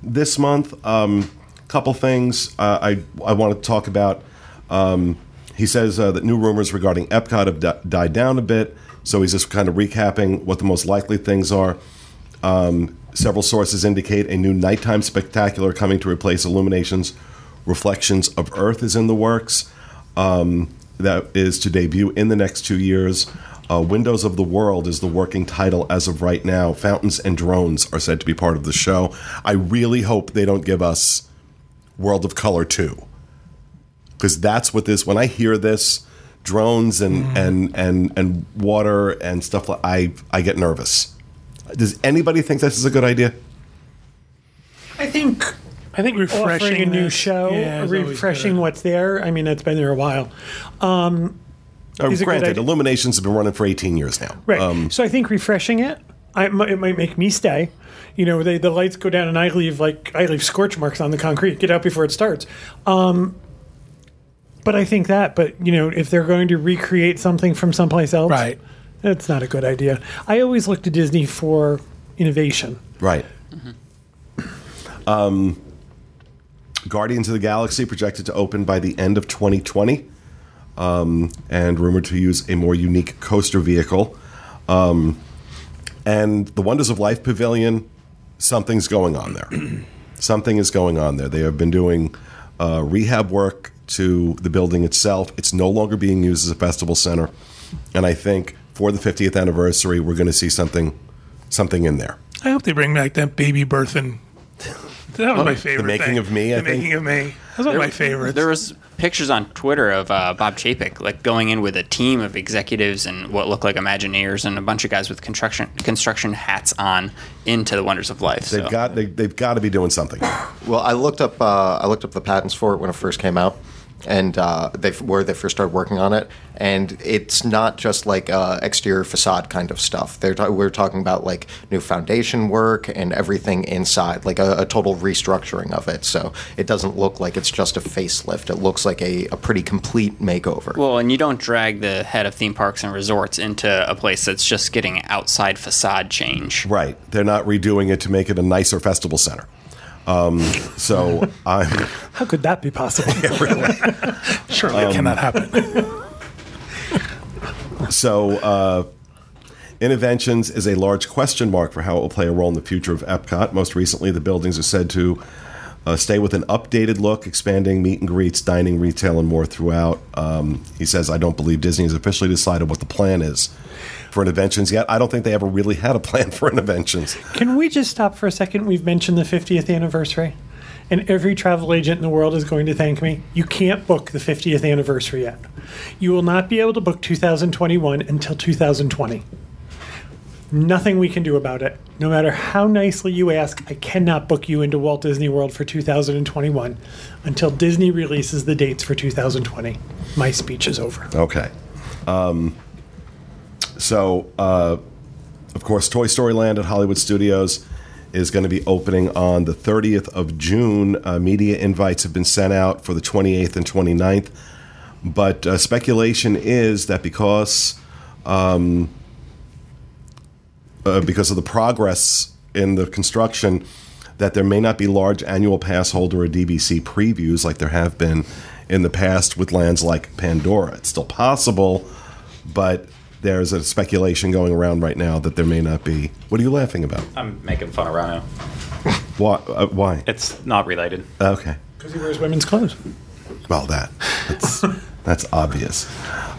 this month. A um, couple things uh, I I want to talk about. Um, he says uh, that new rumors regarding Epcot have di- died down a bit, so he's just kind of recapping what the most likely things are. Um, several sources indicate a new nighttime spectacular coming to replace Illumination's Reflections of Earth is in the works. Um, that is to debut in the next two years. Uh, Windows of the World is the working title as of right now. Fountains and drones are said to be part of the show. I really hope they don't give us World of Color two. Because that's what this, when I hear this, drones and, mm. and, and, and water and stuff, like I, I get nervous. Does anybody think this is a good idea? I think... I think refreshing... Offering a new this, show, yeah, refreshing what's there. I mean, it's been there a while. Um... Uh, granted, Illuminations have been running for eighteen years now. Right. Um, so I think refreshing it, I, it might make me stay. You know, they, the lights go down and I leave like I leave scorch marks on the concrete. Get out before it starts. Um, but I think that. But you know, if they're going to recreate something from someplace else, right? That's not a good idea. I always look to Disney for innovation. Right. Mm-hmm. Um, Guardians of the Galaxy projected to open by the end of twenty twenty. Um, and rumored to use a more unique coaster vehicle. Um, and the Wonders of Life Pavilion, something's going on there. Something is going on there. They have been doing uh, rehab work to the building itself. It's no longer being used as a festival center. And I think for the fiftieth anniversary, we're going to see something something in there. I hope they bring back that baby birthing. That was oh, my favorite. The making thing. of me, I the think. The making of me. That was one of my favorites. There was pictures on Twitter of uh, Bob Chapek like going in with a team of executives and what looked like Imagineers and a bunch of guys with construction construction hats on into the Wonders of Life. They've so. got they, they've got to be doing something. Well, I looked up uh, I looked up the patents for it when it first came out, and uh, they where they first started working on it. And it's not just like uh, exterior facade kind of stuff. They're ta- we're talking about like new foundation work and everything inside, like a, a total restructuring of it. So it doesn't look like it's just a facelift. It looks like a, a pretty complete makeover. Well, and you don't drag the head of theme parks and resorts into a place that's just getting outside facade change. Right. They're not redoing it to make it a nicer festival center. Um, so I. How could that be possible? Yeah, really. Surely um, it cannot happen. So, uh, interventions is a large question mark for how it will play a role in the future of Epcot. Most recently, the buildings are said to uh, stay with an updated look, expanding meet and greets, dining, retail, and more throughout. Um, he says, I don't believe Disney has officially decided what the plan is for Interventions yet. I don't think they ever really had a plan for Interventions. Can we just stop for a second? We've mentioned the fiftieth anniversary, and every travel agent in the world is going to thank me. You can't book the fiftieth anniversary yet. You will not be able to book two thousand twenty-one until two thousand twenty. Nothing we can do about it. No matter how nicely you ask, I cannot book you into Walt Disney World for two thousand twenty-one until Disney releases the dates for two thousand twenty. My speech is over. Okay. Um... So, uh, of course, Toy Story Land at Hollywood Studios is going to be opening on the thirtieth of June. Uh, media invites have been sent out for the twenty-eighth and twenty-ninth. But uh, speculation is that because um, uh, because of the progress in the construction, that there may not be large annual pass holder or D V C previews like there have been in the past with lands like Pandora. It's still possible, but there's a speculation going around right now that there may not be. What are you laughing about? I'm making fun of Rhino. Why? Uh, why? It's not related. Okay. Because he wears women's clothes. Well, that. That's, that's obvious.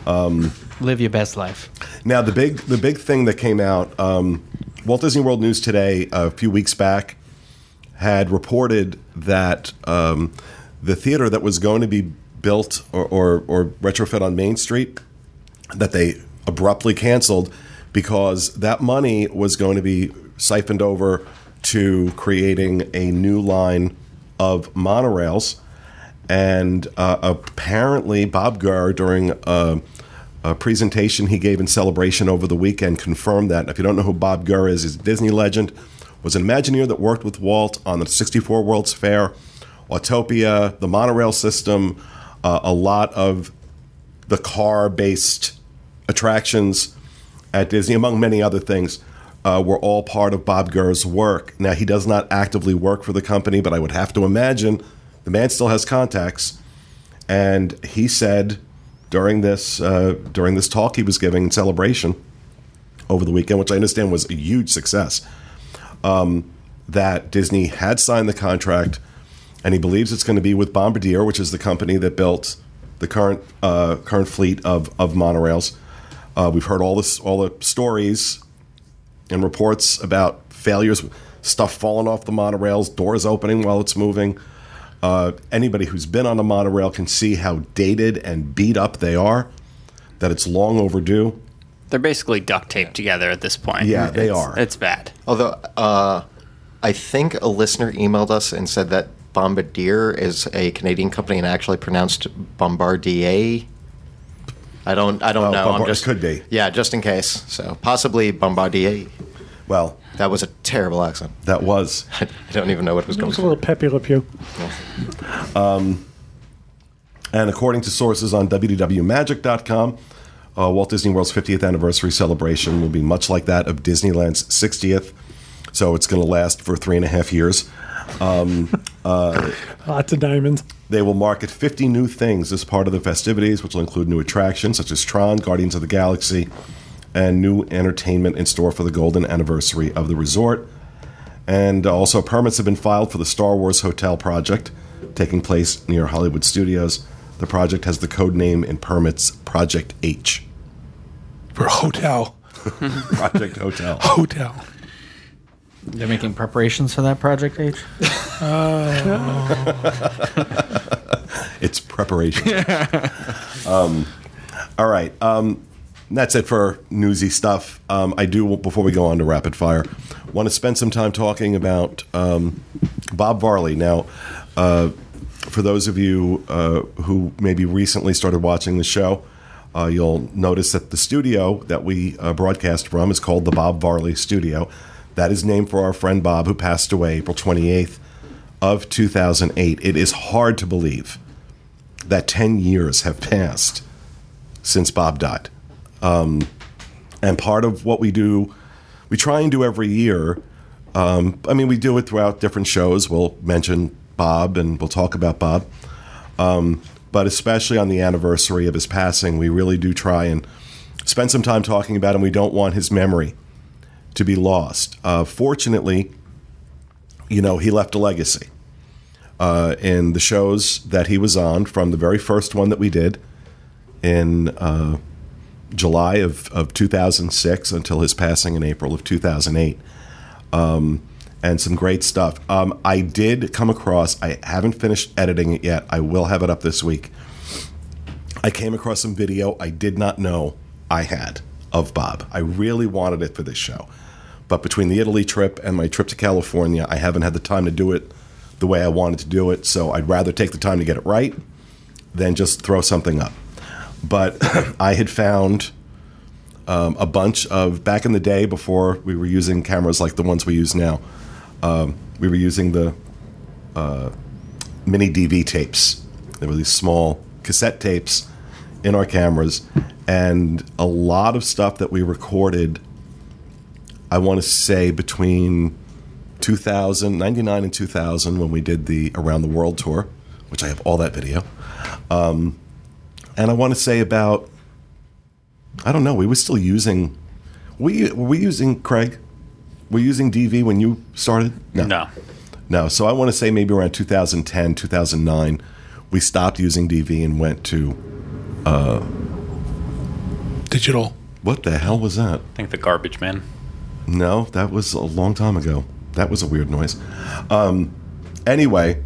Um, Live your best life. Now, the big the big thing that came out, um, Walt Disney World News Today uh, a few weeks back had reported that um, the theater that was going to be built or, or, or retrofit on Main Street, that they abruptly canceled because that money was going to be siphoned over to creating a new line of monorails. And uh, apparently Bob Gurr, during a, a presentation he gave in celebration over the weekend, confirmed that. And if you don't know who Bob Gurr is, he's a Disney legend, was an Imagineer that worked with Walt on the sixty-four World's Fair, Autopia, the monorail system, uh, a lot of the car-based attractions at Disney, among many other things, uh, were all part of Bob Gurr's work. Now, he does not actively work for the company, but I would have to imagine the man still has contacts, and he said during this uh, during this talk he was giving in celebration over the weekend, which I understand was a huge success, um, that Disney had signed the contract, and he believes it's going to be with Bombardier, which is the company that built the current uh, current fleet of of monorails. Uh, we've heard all this all the stories and reports about failures, stuff falling off the monorails, doors opening while it's moving. Uh, anybody who's been on a monorail can see how dated and beat up they are, that it's long overdue. They're basically duct taped together at this point. Yeah, it's, they are. It's bad. Although uh, I think a listener emailed us and said that Bombardier is a Canadian company and actually pronounced Bombardier. I don't I don't oh, know. Bombar- I'm just, it could be. Yeah, just in case. So possibly Bombardier. Well, that was a terrible accent. That was. I don't even know what it was going for. It was a little peppy Le Pew. Um, and according to sources on w w w magic dot com, uh, Walt Disney World's fiftieth anniversary celebration will be much like that of Disneyland's sixtieth. So it's going to last for three and a half years. Um, uh, Lots of diamonds. They will market fifty new things as part of the festivities, which will include new attractions such as Tron, Guardians of the Galaxy, and new entertainment in store for the golden anniversary of the resort. And also permits have been filed for the Star Wars Hotel project taking place near Hollywood Studios. The project has the code name in permits Project H. For hotel. Project Hotel. Hotel. They're making preparations for that Project H? Oh. It's preparation. um, all right. Um, And that's it for newsy stuff. Um, I do, before we go on to rapid fire, want to spend some time talking about um, Bob Varley. Now, uh, for those of you uh, who maybe recently started watching the show, uh, you'll notice that the studio that we uh, broadcast from is called the Bob Varley Studio. That is named for our friend Bob, who passed away April twenty-eighth of two thousand eight. It is hard to believe that ten years have passed since Bob died. Um, and part of what we do, we try and do every year. Um, I mean, we do it throughout different shows. We'll mention Bob and we'll talk about Bob. Um, but especially on the anniversary of his passing, we really do try and spend some time talking about him. We don't want his memory to be lost. Uh, fortunately, you know, he left a legacy uh, in the shows that he was on, from the very first one that we did in uh July of, of two thousand six until his passing in April of two thousand eight, um, and some great stuff. Um, I did come across, I haven't finished editing it yet. I will have it up this week. I came across some video I did not know I had of Bob. I really wanted it for this show, but between the Italy trip and my trip to California, I haven't had the time to do it the way I wanted to do it. So I'd rather take the time to get it right than just throw something up. But I had found um, a bunch of, back in the day before we were using cameras like the ones we use now, um, we were using the uh, mini D V tapes. There were these small cassette tapes in our cameras, and a lot of stuff that we recorded, I want to say between two thousand, ninety-nine and two thousand, when we did the Around the World tour, which I have all that video. Um, and I want to say about, I don't know, we were still using, we, were we using, Craig, were you using D V when you started? No. No. No. So I want to say maybe around two thousand ten, two thousand nine, we stopped using D V and went to uh, digital. What the hell was that? I think the garbage man. No, that was a long time ago. That was a weird noise. Um, anyway,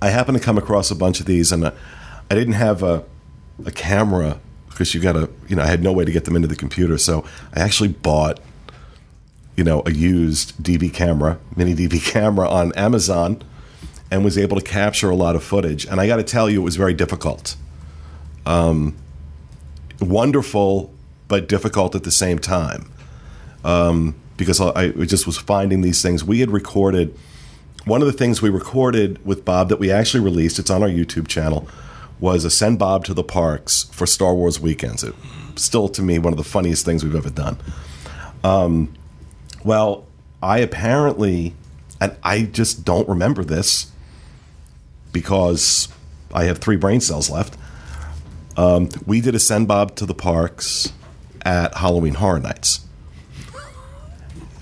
I happened to come across a bunch of these, and I, I didn't have a, a camera because you got to, you know, I had no way to get them into the computer. So I actually bought, you know, a used D V camera, mini D V camera on Amazon, and was able to capture a lot of footage. And I got to tell you, it was very difficult. Um, wonderful, but difficult at the same time. Um, because I, I just was finding these things. We had recorded, one of the things we recorded with Bob that we actually released, it's on our YouTube channel, was a Send Bob to the Parks for Star Wars Weekends. It still, to me, one of the funniest things we've ever done. Um, well, I apparently, and I just don't remember this because I have three brain cells left. Um, we did a Send Bob to the Parks at Halloween Horror Nights.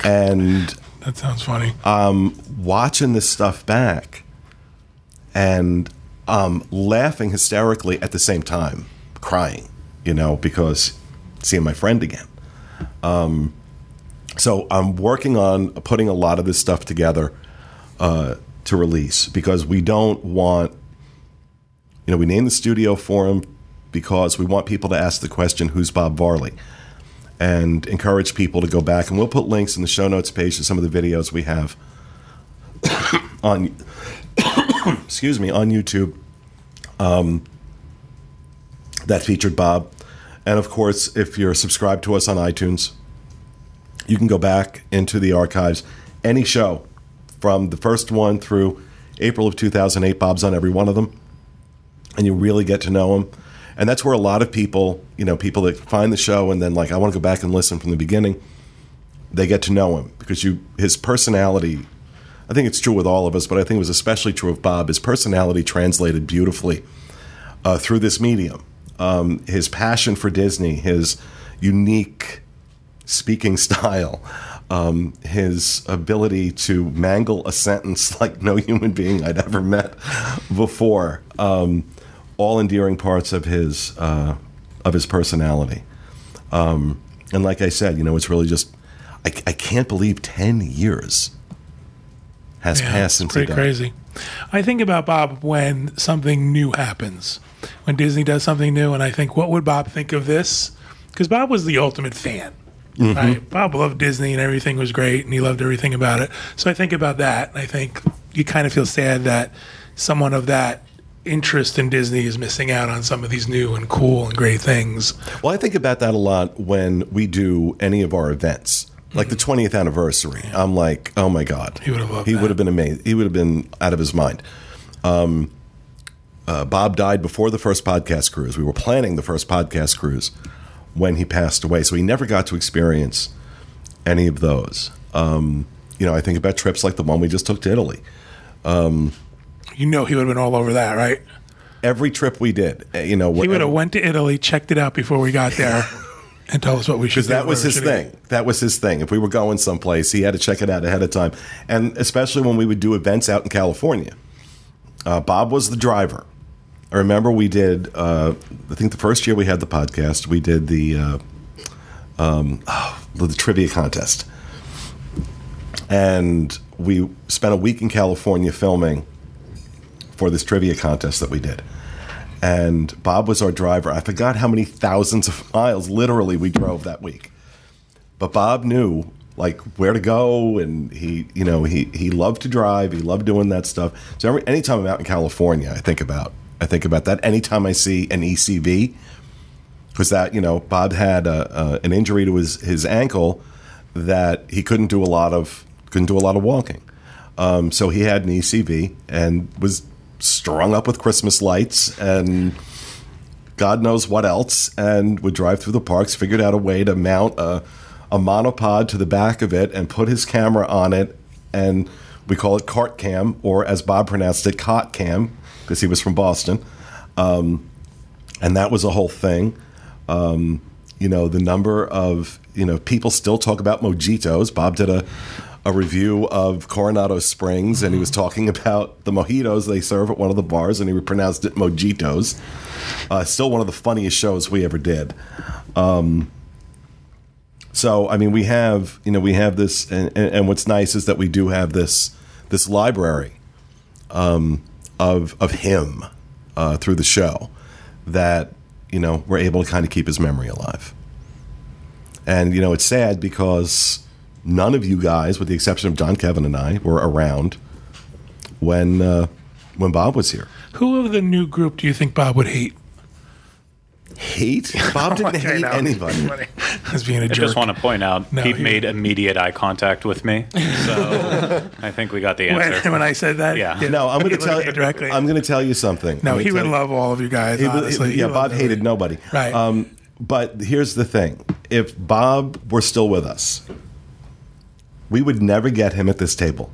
And that sounds funny. Um, watching this stuff back and um, laughing hysterically at the same time, crying, you know, because seeing my friend again. Um, so I'm working on putting a lot of this stuff together uh, to release because we don't want, you know, we named the studio for him because we want people to ask the question, who's Bob Varley? And encourage people to go back. And we'll put links in the show notes page to some of the videos we have on excuse me, on YouTube um, that featured Bob. And, of course, if you're subscribed to us on iTunes, you can go back into the archives. Any show from the first one through April of two thousand eight, Bob's on every one of them. And you really get to know him. And that's where a lot of people, you know, people that find the show and then like, I want to go back and listen from the beginning, they get to know him because you his personality, I think it's true with all of us, but I think it was especially true of Bob. His personality translated beautifully uh, through this medium. Um, his passion for Disney, his unique speaking style, um, his ability to mangle a sentence like no human being I'd ever met before. Um all endearing parts of his uh, of his personality. Um, and like I said, you know, it's really just, I, I can't believe ten years has yeah, passed since he died. It's pretty crazy. I think about Bob when something new happens, when Disney does something new, and I think, what would Bob think of this? Because Bob was the ultimate fan. Mm-hmm. Right? Bob loved Disney and everything was great, and he loved everything about it. So I think about that, and I think you kind of feel sad that someone of that interest in Disney is missing out on some of these new and cool and great things. Well, I think about that a lot when we do any of our events, like mm-hmm. the twentieth anniversary. Yeah. I'm like, oh my God. He would have loved He that. would have been amazing. He would have been out of his mind. Um, uh, Bob died before the first podcast cruise. We were planning the first podcast cruise when he passed away, so he never got to experience any of those. Um, you know, I think about trips like the one we just took to Italy. Um You know he would have been all over that, right? Every trip we did, you know, he would have went to Italy, checked it out before we got there, and told us what we should do. Because that was his thing. Do. That was his thing. If we were going someplace, he had to check it out ahead of time. And especially when we would do events out in California, uh, Bob was the driver. I remember we did. Uh, I think the first year we had the podcast, we did the uh, um, oh, the, the trivia contest, and we spent a week in California filming for this trivia contest that we did. And Bob was our driver. I forgot how many thousands of miles, literally, we drove that week. But Bob knew, like, where to go, and he, you know, he he loved to drive. He loved doing that stuff. So every, anytime I'm out in California, I think about I think about that. Anytime I see an E C V, because that, you know, Bob had a, a, an injury to his, his ankle that he couldn't do a lot of, couldn't do a lot of walking. Um, so he had an E C V and was strung up with Christmas lights and God knows what else, and would drive through the parks, figured out a way to mount a, a monopod to the back of it and put his camera on it, and we call it cart cam, or as Bob pronounced it, cot cam, because he was from Boston. Um, and that was a whole thing. Um, you know, the number of, you know, people still talk about mojitos. Bob did a, a review of Coronado Springs, and he was talking about the mojitos they serve at one of the bars, and he pronounced it mojitos. Uh, still one of the funniest shows we ever did. Um, so, I mean, we have, you know, we have this, and, and, and what's nice is that we do have this this library um, of of him uh, through the show that, you know, we're able to kind of keep his memory alive. And, you know, it's sad because none of you guys, with the exception of John, Kevin, and I, were around when uh, when Bob was here. Who of the new group do you think Bob would hate? Hate? Bob didn't hate anybody. I was being a jerk. I just want to point out, no, Pete he... made immediate eye contact with me, so I think we got the answer. When, when I said that? Yeah. yeah. No, I'm going to tell you directly. I'm going to tell you something. No, he would you. love all of you guys, he honestly. Would, he, yeah, Bob hated nobody. Right. Um, but here's the thing. If Bob were still with us, we would never get him at this table.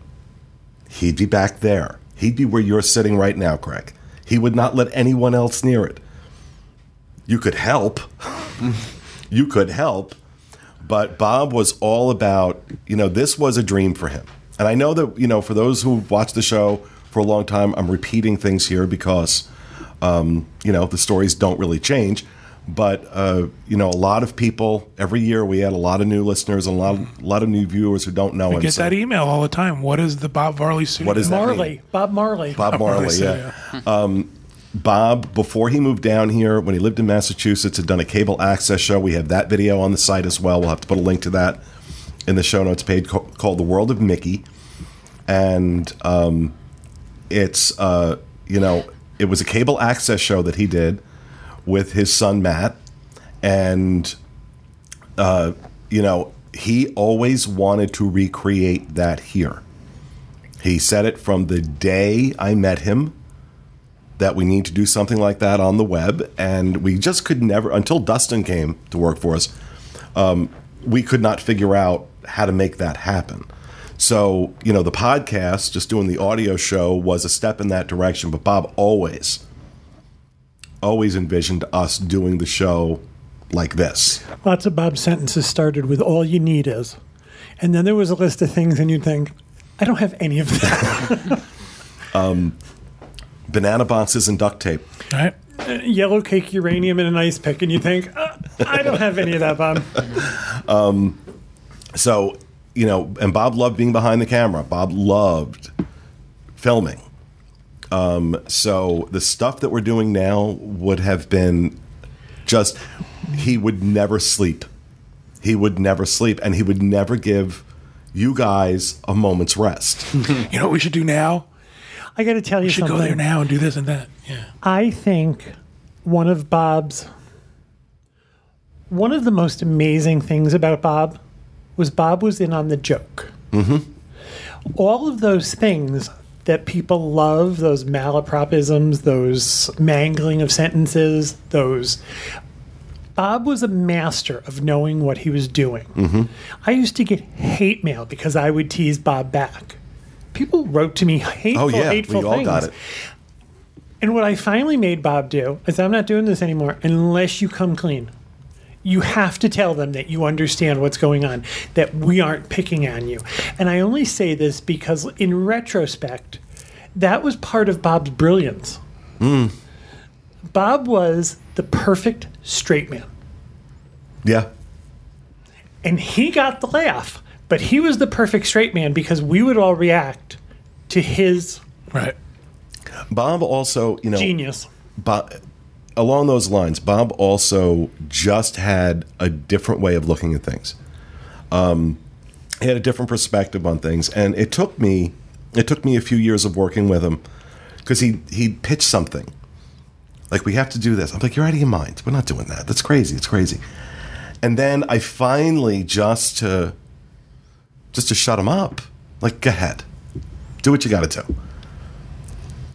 He'd be back there. He'd be where you're sitting right now, Craig. He would not let anyone else near it. You could help. You could help. But Bob was all about, you know, this was a dream for him. And I know that, you know, for those who've watched the show for a long time, I'm repeating things here because, um, you know, the stories don't really change. But, uh, you know, a lot of people, every year we had a lot of new listeners and a lot of, a lot of new viewers who don't know we him. We get so. that email all the time. What is the Bob Varley studio? What is that Marley. Mean? Bob Marley. Bob, Bob Marley, Marley yeah. um, Bob, before he moved down here, when he lived in Massachusetts, had done a cable access show. We have that video on the site as well. We'll have to put a link to that in the show notes page called The World of Mickey. And um, it's, uh, you know, it was a cable access show that he did with his son Matt, and uh, you know, he always wanted to recreate that here. He said it from the day I met him that we need to do something like that on the web, and we just could never, until Dustin came to work for us, um, we could not figure out how to make that happen. So, you know, the podcast, just doing the audio show, was a step in that direction, but Bob always always envisioned us doing the show like this. Lots of Bob's sentences started with "all you need is," and then there was a list of things, and you'd think, "I don't have any of that." um, banana boxes and duct tape. All right. Uh, yellow cake, uranium, and an ice pick, and you think, uh, "I don't have any of that, Bob." um, so you know, and Bob loved being behind the camera. Bob loved filming. Um, so the stuff that we're doing now would have been just, he would never sleep. He would never sleep, and he would never give you guys a moment's rest. You know what we should do now? I got to tell you something. We should go there now and do this and that. Yeah. I think one of Bob's, one of the most amazing things about Bob was Bob was in on the joke. Mm-hmm. All of those things that people love, those malapropisms, those mangling of sentences, those... Bob was a master of knowing what he was doing. Mm-hmm. I used to get hate mail because I would tease Bob back. People wrote to me hateful, oh, yeah. hateful we all things. Got it. And what I finally made Bob do is, I'm not doing this anymore unless you come clean. You have to tell them that you understand what's going on, that we aren't picking on you. And I only say this because, in retrospect, that was part of Bob's brilliance. Mm. Bob was the perfect straight man. Yeah. And he got the laugh, but he was the perfect straight man because we would all react to his right. Bob also, you know, genius. Bob. Along those lines, Bob also just had a different way of looking at things. Um, he had a different perspective on things, and it took me it took me a few years of working with him because he he'd pitch something like, "We have to do this." I'm like, "You're out of your mind. We're not doing that. That's crazy. It's crazy." And then I finally just to just to shut him up Like, go ahead. Do what you got to do.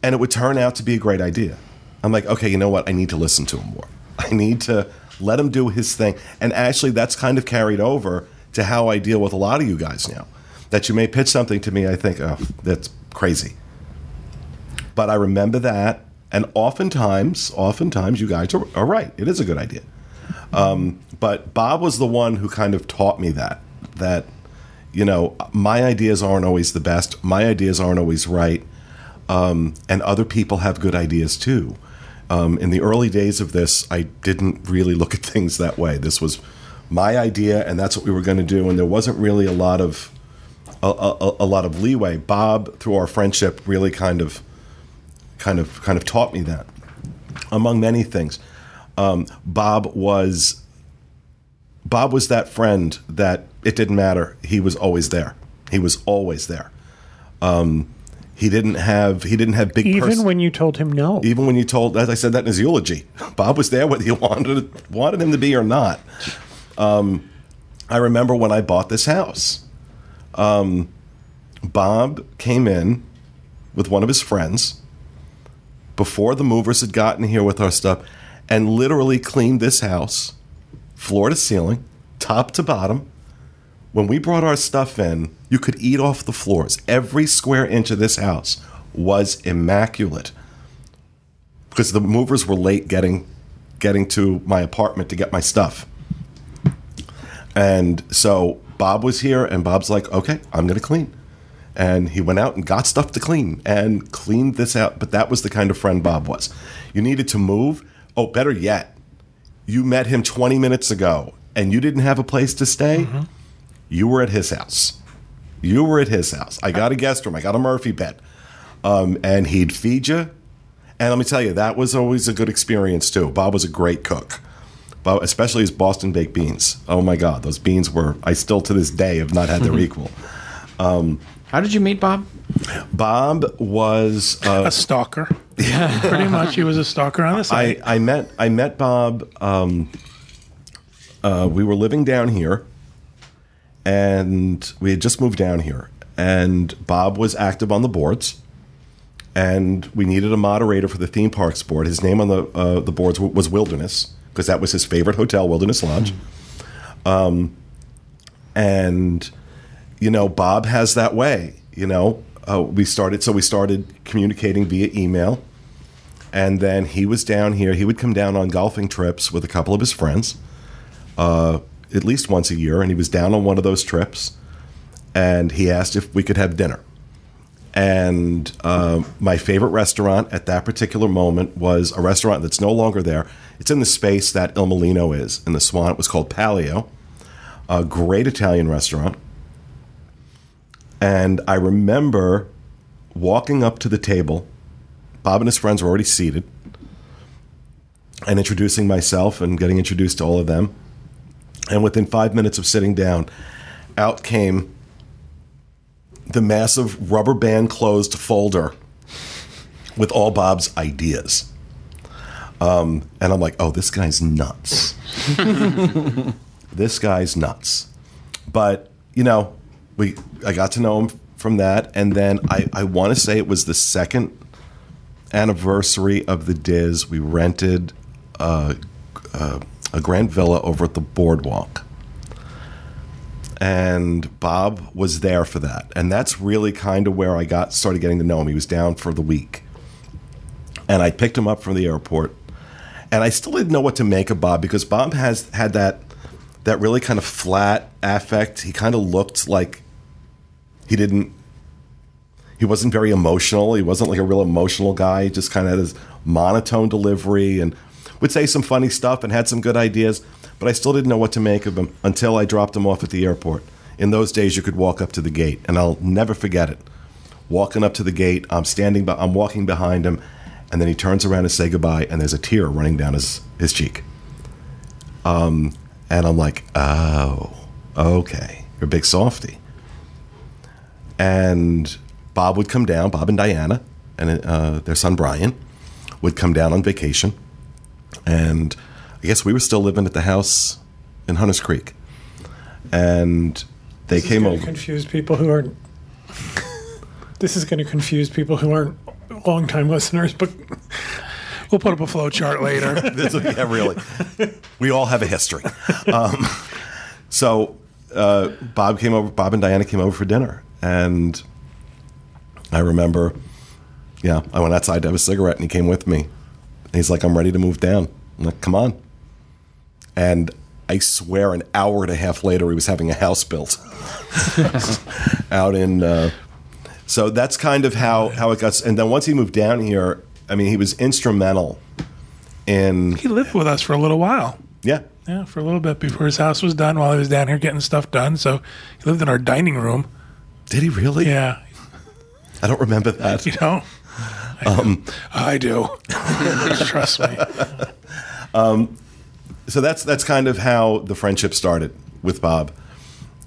And it would turn out to be a great idea. I'm like, okay, you know what? I need to listen to him more. I need to let him do his thing. And actually, that's kind of carried over to how I deal with a lot of you guys now. That you may pitch something to me, I think, oh, that's crazy. But I remember that. And oftentimes, oftentimes, you guys are, are right. It is a good idea. Um, but Bob was the one who kind of taught me that. That, you know, my ideas aren't always the best. My ideas aren't always right. Um, and other people have good ideas, too. Um, in the early days of this, I didn't really look at things that way. This was my idea, and that's what we were going to do. And there wasn't really a lot of a, a, a lot of leeway. Bob, through our friendship, really kind of kind of kind of taught me that, among many things. Um, Bob was Bob was that friend that it didn't matter. He was always there. He was always there. Um, he didn't have he didn't have big even pers- when you told him no. Even when you told, as I said that in his eulogy, Bob was there whether you wanted wanted him to be or not. Um, I remember when I bought this house. Um, Bob came in with one of his friends before the movers had gotten here with our stuff, and literally cleaned this house, floor to ceiling, top to bottom. When we brought our stuff in, you could eat off the floors. Every square inch of this house was immaculate because the movers were late getting getting to my apartment to get my stuff. And so Bob was here, and Bob's like, okay, I'm going to clean. And he went out and got stuff to clean and cleaned this out. But that was the kind of friend Bob was. You needed to move. Oh, better yet, you met him twenty minutes ago and you didn't have a place to stay. Mm-hmm. You were at his house. You were at his house. I got a guest room. I got a Murphy bed. Um, and he'd feed you. And let me tell you, that was always a good experience, too. Bob was a great cook, Bob, especially his Boston baked beans. Oh, my God. Those beans were, I still to this day have not had their equal. Um, How did you meet Bob? Bob was uh, a stalker. Yeah, pretty much. He was a stalker on the side. I, I met I met Bob. Um, uh, we were living down here, and we had just moved down here. And Bob was active on the boards, and we needed a moderator for the theme parks board. His name on the uh, the boards was Wilderness because that was his favorite hotel, Wilderness Lodge. Mm. Um, and you know, Bob has that way. You know, uh, we started, so we started communicating via email. And then he was down here. He would come down on golfing trips with a couple of his friends, uh, at least once a year. And he was down on one of those trips. And he asked if we could have dinner. And uh, my favorite restaurant at that particular moment was a restaurant that's no longer there. It's in the space that Il Mulino is in the Swan. It was called Palio, a great Italian restaurant. And I remember walking up to the table. Bob and his friends were already seated. And introducing myself and getting introduced to all of them. And within five minutes of sitting down, out came the massive rubber band closed folder with all Bob's ideas. Um, and I'm like, oh, this guy's nuts. This guy's nuts. But, you know... We, I got to know him from that, and then I, I want to say it was the second anniversary of the Diz. We rented a, a, a grand villa over at the Boardwalk, and Bob was there for that. And that's really kind of where I got started getting to know him. He was down for the week, and I picked him up from the airport, and I still didn't know what to make of Bob because Bob has had that that really kind of flat affect. He kind of looked like... He didn't, he wasn't very emotional. He wasn't like a real emotional guy. He just kind of had his monotone delivery and would say some funny stuff and had some good ideas. But I still didn't know what to make of him until I dropped him off at the airport. In those days, you could walk up to the gate, and I'll never forget it. Walking up to the gate, I'm standing, by, I'm walking behind him, and then he turns around and say goodbye, and there's a tear running down his, his cheek. Um, and I'm like, oh, okay, you're a big softy. And Bob would come down, Bob and Diana, and uh, their son Brian, would come down on vacation. And I guess we were still living at the house in Hunters Creek. And they this came over. Confuse people who are This is going to confuse people who aren't long-time listeners, but we'll put up a flow chart later. This, yeah, really. We all have a history. Um, so uh, Bob came over. Bob and Diana came over for dinner, and I remember, yeah, I went outside to have a cigarette, and he came with me. And he's like, "I'm ready to move down." I'm like, "Come on!" And I swear, an hour and a half later, he was having a house built out in. Uh, So that's kind of how, how it got. And then once he moved down here, I mean, he was instrumental in. He lived with us for a little while. Yeah. Yeah, for a little bit before his house was done while he was down here getting stuff done. So he lived in our dining room. Did he really? Yeah. I don't remember that. You know? I um, do. I do. Trust me. Um, so that's that's kind of how the friendship started with Bob.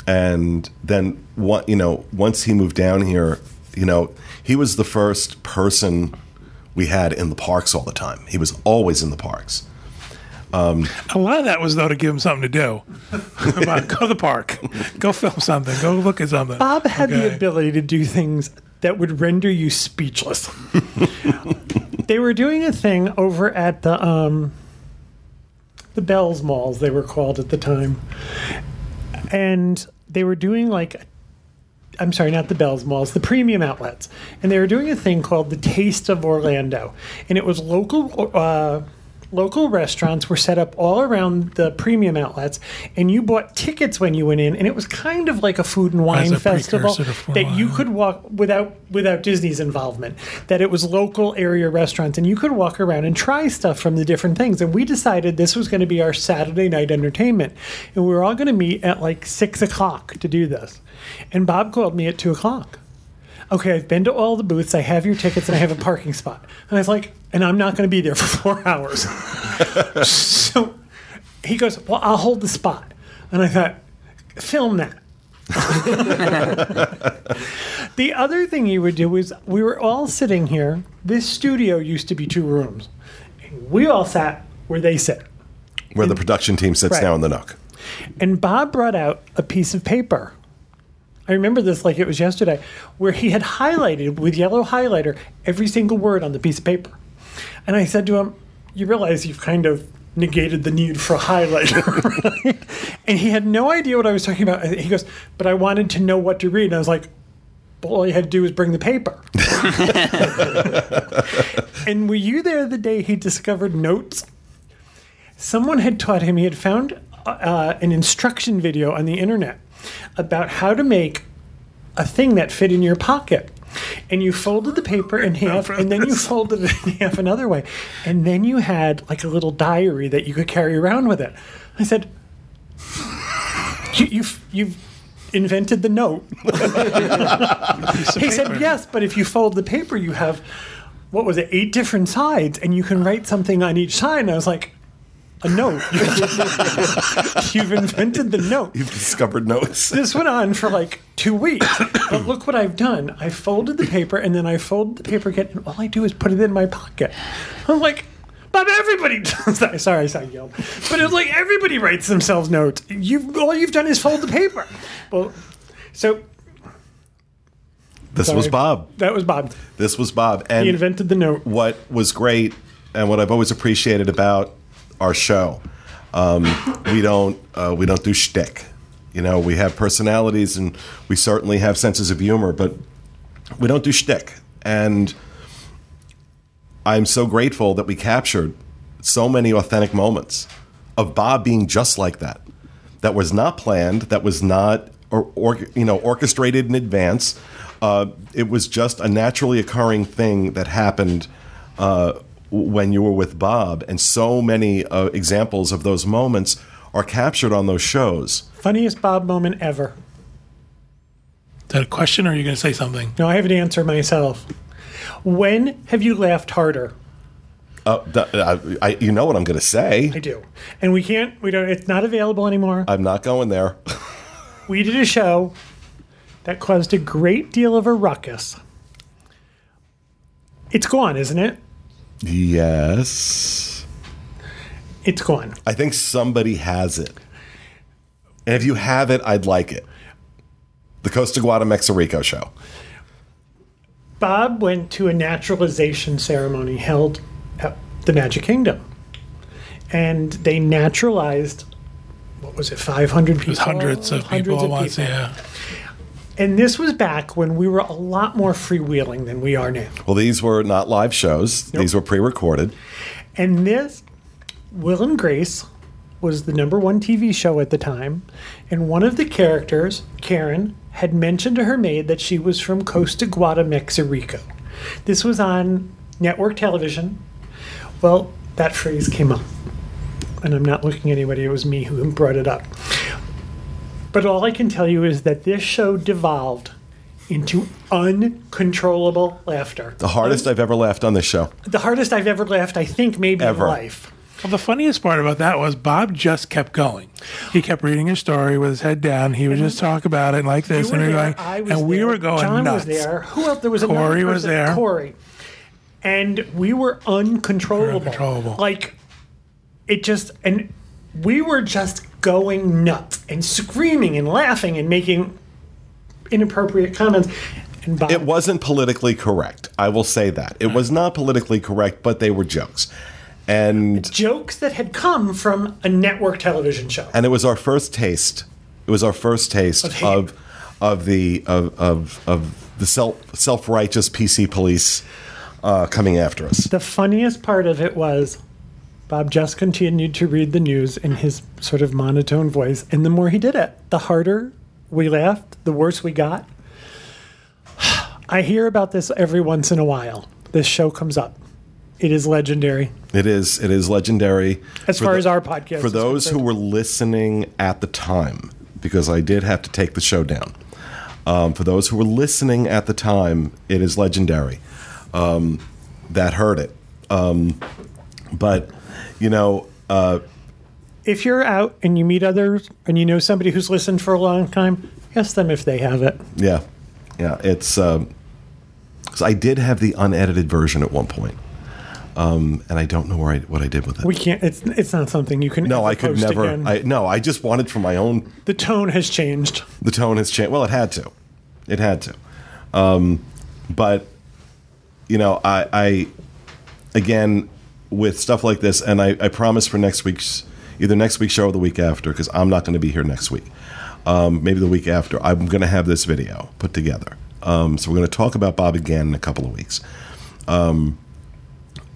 And then, what you know, once he moved down here, you know, he was the first person we had in the parks all the time. He was always in the parks. Um, a lot of that was, though, to give him something to do. About, go to the park. Go film something. Go look at something. Bob had okay. the ability to do things that would render you speechless. They were doing a thing over at the, um, the Bells Malls, they were called at the time. And they were doing like, I'm sorry, not the Bells Malls, the premium outlets. And they were doing a thing called the Taste of Orlando. And it was local uh, local restaurants were set up all around the premium outlets. And you bought tickets when you went in. And it was kind of like a food and wine festival that you could walk without without Disney's involvement. That it was local area restaurants. And you could walk around and try stuff from the different things. And we decided this was going to be our Saturday night entertainment. And we were all going to meet at like six o'clock to do this. And Bob called me at two o'clock. Okay, I've been to all the booths. I have your tickets, and I have a parking spot. And I was like, and I'm not going to be there for four hours. So he goes, well, I'll hold the spot. And I thought, film that. The other thing he would do is we were all sitting here. This studio used to be two rooms. We all sat where they sit. Where and, the production team sits right now in the nook. And Bob brought out a piece of paper. I remember this like it was yesterday, where he had highlighted with yellow highlighter every single word on the piece of paper. And I said to him, you realize you've kind of negated the need for a highlighter, right? And he had no idea what I was talking about. He goes, but I wanted to know what to read. And I was like, but all you had to do was bring the paper. And were you there the day he discovered notes? Someone had taught him, he had found uh, an instruction video on the internet about how to make a thing that fit in your pocket. And you folded the paper in half, and then you folded it in half another way. And then you had like a little diary that you could carry around with it. I said, you, you've, you've invented the note. He said, yes, but if you fold the paper, you have, what was it, eight different sides, and you can write something on each side. And I was like, a note. You've invented the note. You've discovered notes. This went on for like two weeks. But look what I've done. I folded the paper, and then I folded the paper again, and all I do is put it in my pocket. I'm like, Bob, everybody does that. Sorry, I sound yelled. But it's like everybody writes themselves notes. You've all you've done is fold the paper. Well, so This sorry. was Bob. That was Bob. This was Bob. And he invented the note. What was great and what I've always appreciated about our show, um, we don't uh, we don't do shtick, you know. We have personalities, and we certainly have senses of humor, but we don't do shtick. And I'm so grateful that we captured so many authentic moments of Bob being just like that. That was not planned. That was not or, or you know orchestrated in advance. Uh, it was just a naturally occurring thing that happened. Uh, when you were with Bob, and so many uh, examples of those moments are captured on those shows. Funniest Bob moment ever. Is that a question, or are you going to say something? No, I have an answer myself. When have you laughed harder? Uh, the, I, I, you know what I'm going to say. I do. And we can't, we don't, it's not available anymore. I'm not going there. We did a show that caused a great deal of a ruckus. It's gone, isn't it? Yes. It's gone. I think somebody has it. And if you have it, I'd like it. the Costa Guada Mexerico show. Bob went to a naturalization ceremony held at the Magic Kingdom. And they naturalized, what was it, five hundred people? It was hundreds of hundreds people at once, yeah. And this was back when we were a lot more freewheeling than we are now. Well, these were not live shows. Nope. These were pre-recorded. And this, Will and Grace, was the number one T V show at the time. And one of the characters, Karen, had mentioned to her maid that she was from Costa Guada, Mexico. This was on network television. Well, that phrase came up. And I'm not looking at anybody. It was me who brought it up. But all I can tell you is that this show devolved into uncontrollable laughter. The hardest and I've ever laughed on this show. The hardest I've ever laughed, I think, maybe ever. In life. Well, the funniest part about that was Bob just kept going. He kept reading his story with his head down. He would just talk about it like this. And, there, going, and we there. were going John nuts. John was there. Who else? There was another Corey was there. Corey. And we were uncontrollable. uncontrollable. Like, it just... and we were just going nuts and screaming and laughing and making inappropriate comments. And Bob, it wasn't politically correct. I will say that. It was not politically correct, but they were jokes. And jokes that had come from a network television show. And it was our first taste. It was our first taste of of, of the of of, of the self self righteous P C police uh, coming after us. The funniest part of it was Bob just continued to read the news in his sort of monotone voice, and the more he did it, the harder we laughed, the worse we got. I hear about this every once in a while. This show comes up. It is legendary. It is. It is legendary. As far as our podcast. For those who were listening at the time, because I did have to take the show down. Um, for those who were listening at the time, it is legendary. Um, that hurt it. Um, but, you know... Uh, if you're out and you meet others and you know somebody who's listened for a long time, ask them if they have it. Yeah. Yeah. It's... Um, 'cause I did have the unedited version at one point. Um, and I don't know where I, what I did with it. We can't. It's it's not something you can. No, I could never. I, no, I just wanted for my own. The tone has changed. The tone has changed. Well, it had to. It had to. Um, but you know, I, I again with stuff like this, and I, I promise for next week's either next week's show or the week after, because I'm not going to be here next week. Um, maybe the week after. I'm going to have this video put together. Um, so we're going to talk about Bob again in a couple of weeks. Um,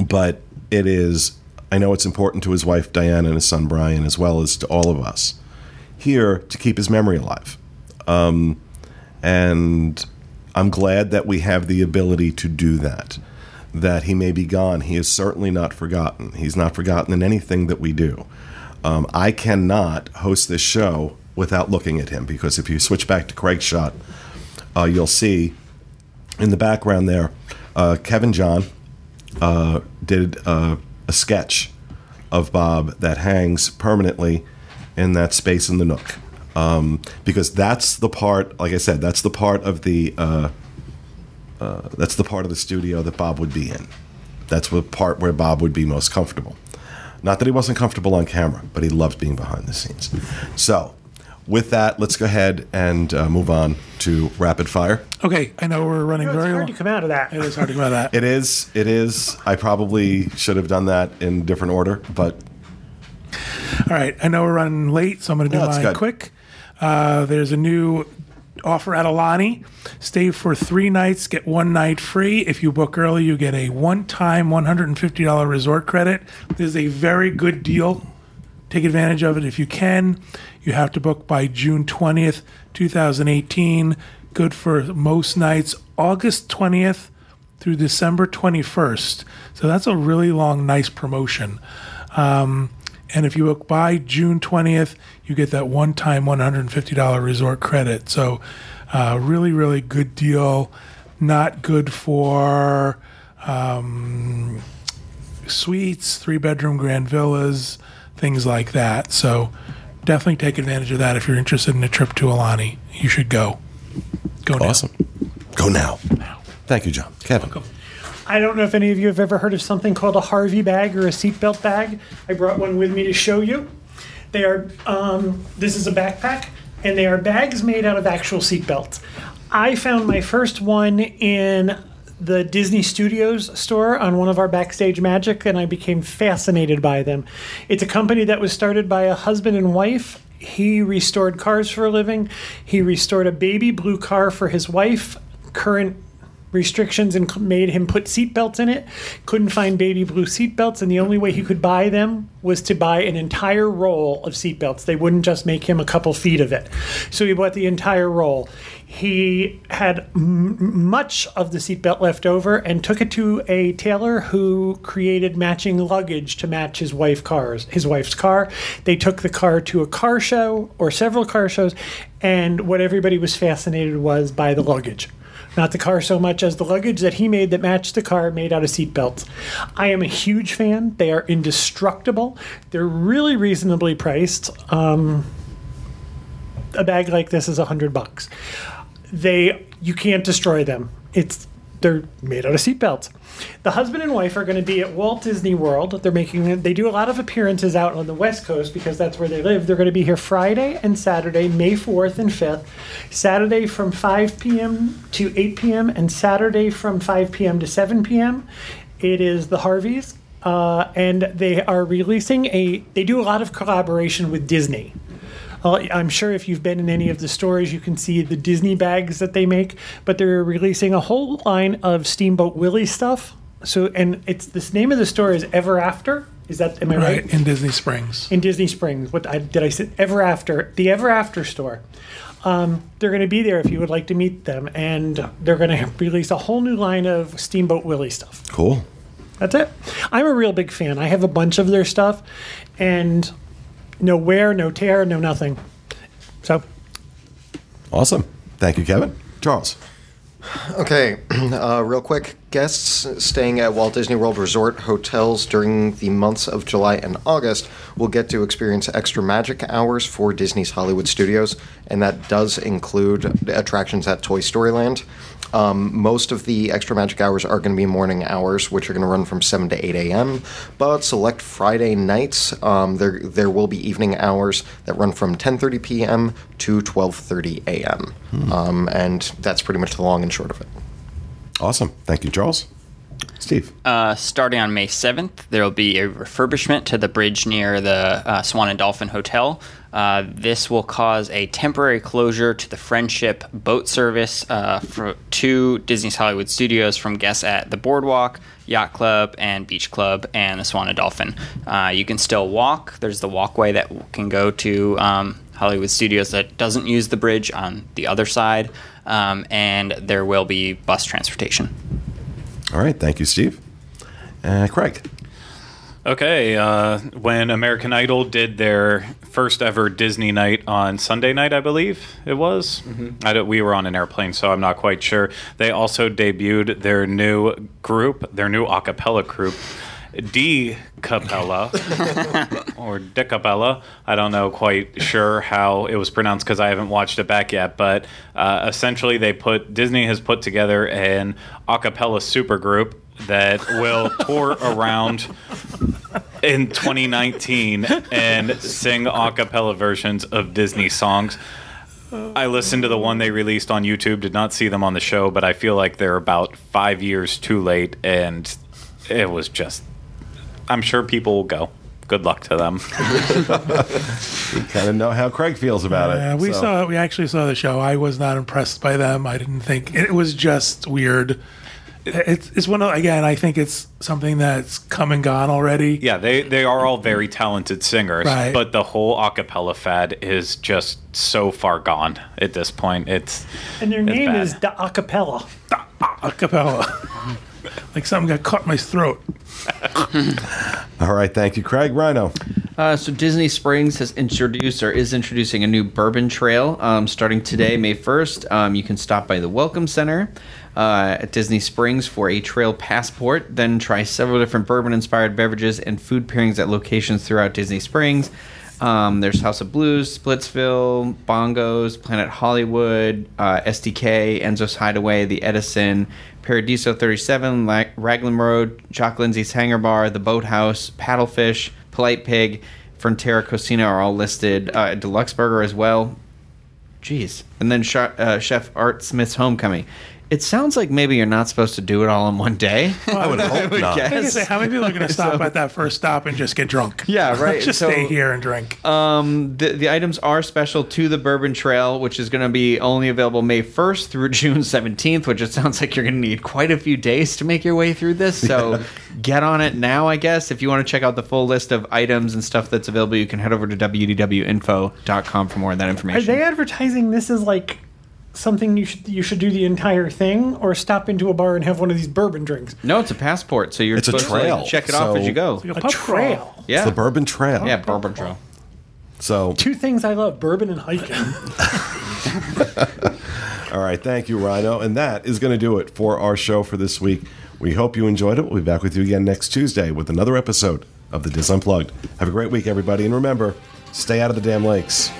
But it is, I know it's important to his wife, Diane, and his son, Brian, as well as to all of us here to keep his memory alive. Um, and I'm glad that we have the ability to do that, that he may be gone. He is certainly not forgotten. He's not forgotten in anything that we do. Um, I cannot host this show without looking at him, because if you switch back to Craig's shot, uh, you'll see in the background there, uh, Kevin John. Uh, did uh, a sketch of Bob that hangs permanently in that space in the Nook, um, because that's the part. Like I said, that's the part of the uh, uh, that's the part of the studio that Bob would be in. That's the part where Bob would be most comfortable. Not that he wasn't comfortable on camera, but he loved being behind the scenes. So, with that, let's go ahead and uh, move on to rapid fire. Okay, I know we're running you know, very long. It's hard long. to come out of that. It is hard to come out of that. It is. It is. I probably should have done that in different order, but... All right, I know we're running late, so I'm going to do no, mine good. quick. Uh, there's a new offer at Alani. Stay for three nights, get one night free. If you book early, you get a one-time one hundred fifty dollars resort credit. This is a very good deal. Take advantage of it if you can. You have to book by June twentieth, twenty eighteen. Good for most nights. August twentieth through December twenty-first. So that's a really long, nice promotion. Um, and if you book by June twentieth, you get that one-time one hundred fifty dollars resort credit. So uh, really, really good deal. Not good for um, suites, three-bedroom grand villas, things like that. So definitely take advantage of that. If you're interested in a trip to Alani, you should go. Go now. Awesome. Go now. now. Thank you, John. Kevin. Welcome. I don't know if any of you have ever heard of something called a Harvey bag or a seatbelt bag. I brought one with me to show you. They are, um, this is a backpack, and they are bags made out of actual seatbelts. I found my first one in the Disney Studios store on one of our Backstage Magic, and I became fascinated by them. It's a company that was started by a husband and wife. He restored cars for a living. He restored a baby blue car for his wife. Current restrictions and made him put seatbelts in it. Couldn't find baby blue seatbelts, and the only way he could buy them was to buy an entire roll of seatbelts. They wouldn't just make him a couple feet of it. So he bought the entire roll. He had m- much of the seatbelt left over and took it to a tailor who created matching luggage to match his wife cars, his wife's car. They took the car to a car show or several car shows, and what everybody was fascinated was by the luggage. Not the car so much as the luggage that he made that matched the car made out of seatbelts. I am a huge fan. They are indestructible. They're really reasonably priced. Um, a bag like this is a hundred bucks. They you can't destroy them. It's they're made out of seatbelts. The husband and wife are going to be at Walt Disney World. They're making they do a lot of appearances out on the West Coast because that's where they live. They're going to be here Friday and Saturday, May fourth and fifth. Saturday from five p.m. to eight p.m. and Saturday from five p.m. to seven p.m. It is the Harveys, uh, and they are releasing a. They do a lot of collaboration with Disney. I'm sure if you've been in any of the stores, you can see the Disney bags that they make, but they're releasing a whole line of Steamboat Willie stuff. So, and it's this name of the store is Ever After. Is that am I right? Right in Disney Springs. In Disney Springs. What I, did I say? Ever After, the Ever After store. Um, they're going to be there if you would like to meet them, and they're going to release a whole new line of Steamboat Willie stuff. Cool. That's it. I'm a real big fan. I have a bunch of their stuff, and. No wear, no tear, no nothing. So. Awesome. Thank you, Kevin. Charles. Okay. Uh, real quick. Guests staying at Walt Disney World Resort hotels during the months of July and August will get to experience extra magic hours for Disney's Hollywood Studios, and that does include attractions at Toy Story Land. Um, most of the extra magic hours are going to be morning hours, which are going to run from seven to eight a.m., but select Friday nights, um, there there will be evening hours that run from ten thirty p.m. to twelve thirty a.m., hmm. um, and that's pretty much the long and short of it. Awesome. Thank you, Charles. Steve? Uh, starting on May seventh, there will be a refurbishment to the bridge near the uh, Swan and Dolphin Hotel. Uh, this will cause a temporary closure to the Friendship boat service uh, for, to Disney's Hollywood Studios from guests at the Boardwalk, Yacht Club, and Beach Club, and the Swan and Dolphin. Uh, you can still walk. There's the walkway that can go to um, Hollywood Studios that doesn't use the bridge on the other side, um, and there will be bus transportation. All right. Thank you, Steve. Uh, Craig. Okay. Uh, when American Idol did their first ever Disney night on Sunday night, I believe it was. Mm-hmm. I don't, we were on an airplane, so I'm not quite sure. They also debuted their new group, their new a cappella group, De Cappella or De Cappella. I don't know quite sure how it was pronounced because I haven't watched it back yet. But uh, essentially, they put Disney has put together an a cappella supergroup that will tour around in twenty nineteen and sing a cappella versions of Disney songs. I listened to the one they released on YouTube. Did not see them on the show, but I feel like they're about five years too late, and it was just. I'm sure people will go. Good luck to them. We kind of know how Craig feels about yeah, it. We so. saw. We actually saw the show. I was not impressed by them. I didn't think it was just weird. It's, it's one of again. I think it's something that's come and gone already. Yeah, they they are all very talented singers, right. But the whole a cappella fad is just so far gone at this point. It's and their it's name bad. is the a cappella. The a cappella. Like something got caught in my throat. All right. Thank you, Craig. Rhino. Uh, so Disney Springs has introduced or is introducing a new bourbon trail um, starting today, May first. Um, you can stop by the Welcome Center uh, at Disney Springs for a trail passport. Then try several different bourbon-inspired beverages and food pairings at locations throughout Disney Springs. Um, there's House of Blues, Splitsville, Bongos, Planet Hollywood, uh, S D K, Enzo's Hideaway, The Edison, Paradiso thirty-seven, La- Raglan Road, Jock Lindsey's Hangar Bar, The Boathouse, Paddlefish, Polite Pig, Frontera Casino are all listed. Uh, Deluxe Burger as well. Jeez. And then sh- uh, Chef Art Smith's Homecoming. It sounds like maybe you're not supposed to do it all in one day. Well, I would hope I would not. Guess. I was gonna say, how many people are going to stop so, at that first stop and just get drunk? Yeah, right. Just so, stay here and drink. Um, the, the items are special to the Bourbon Trail, which is going to be only available May first through June seventeenth, which it sounds like you're going to need quite a few days to make your way through this. So yeah. Get on it now, I guess. If you want to check out the full list of items and stuff that's available, you can head over to W D W info dot com for more of that information. Are they advertising this as like... something you should you should do the entire thing, or stop into a bar and have one of these bourbon drinks? No, it's a passport, so you're it's supposed a trail. to like, check it so, off as you go. It's like a, a pub trail. trail. Yeah, it's the Bourbon Trail. Oh, yeah, Bourbon Trail. So two things I love: bourbon and hiking. All right, thank you, Rhino, and that is going to do it for our show for this week. We hope you enjoyed it. We'll be back with you again next Tuesday with another episode of The Diz Unplugged. Have a great week, everybody, and remember, stay out of the damn lakes.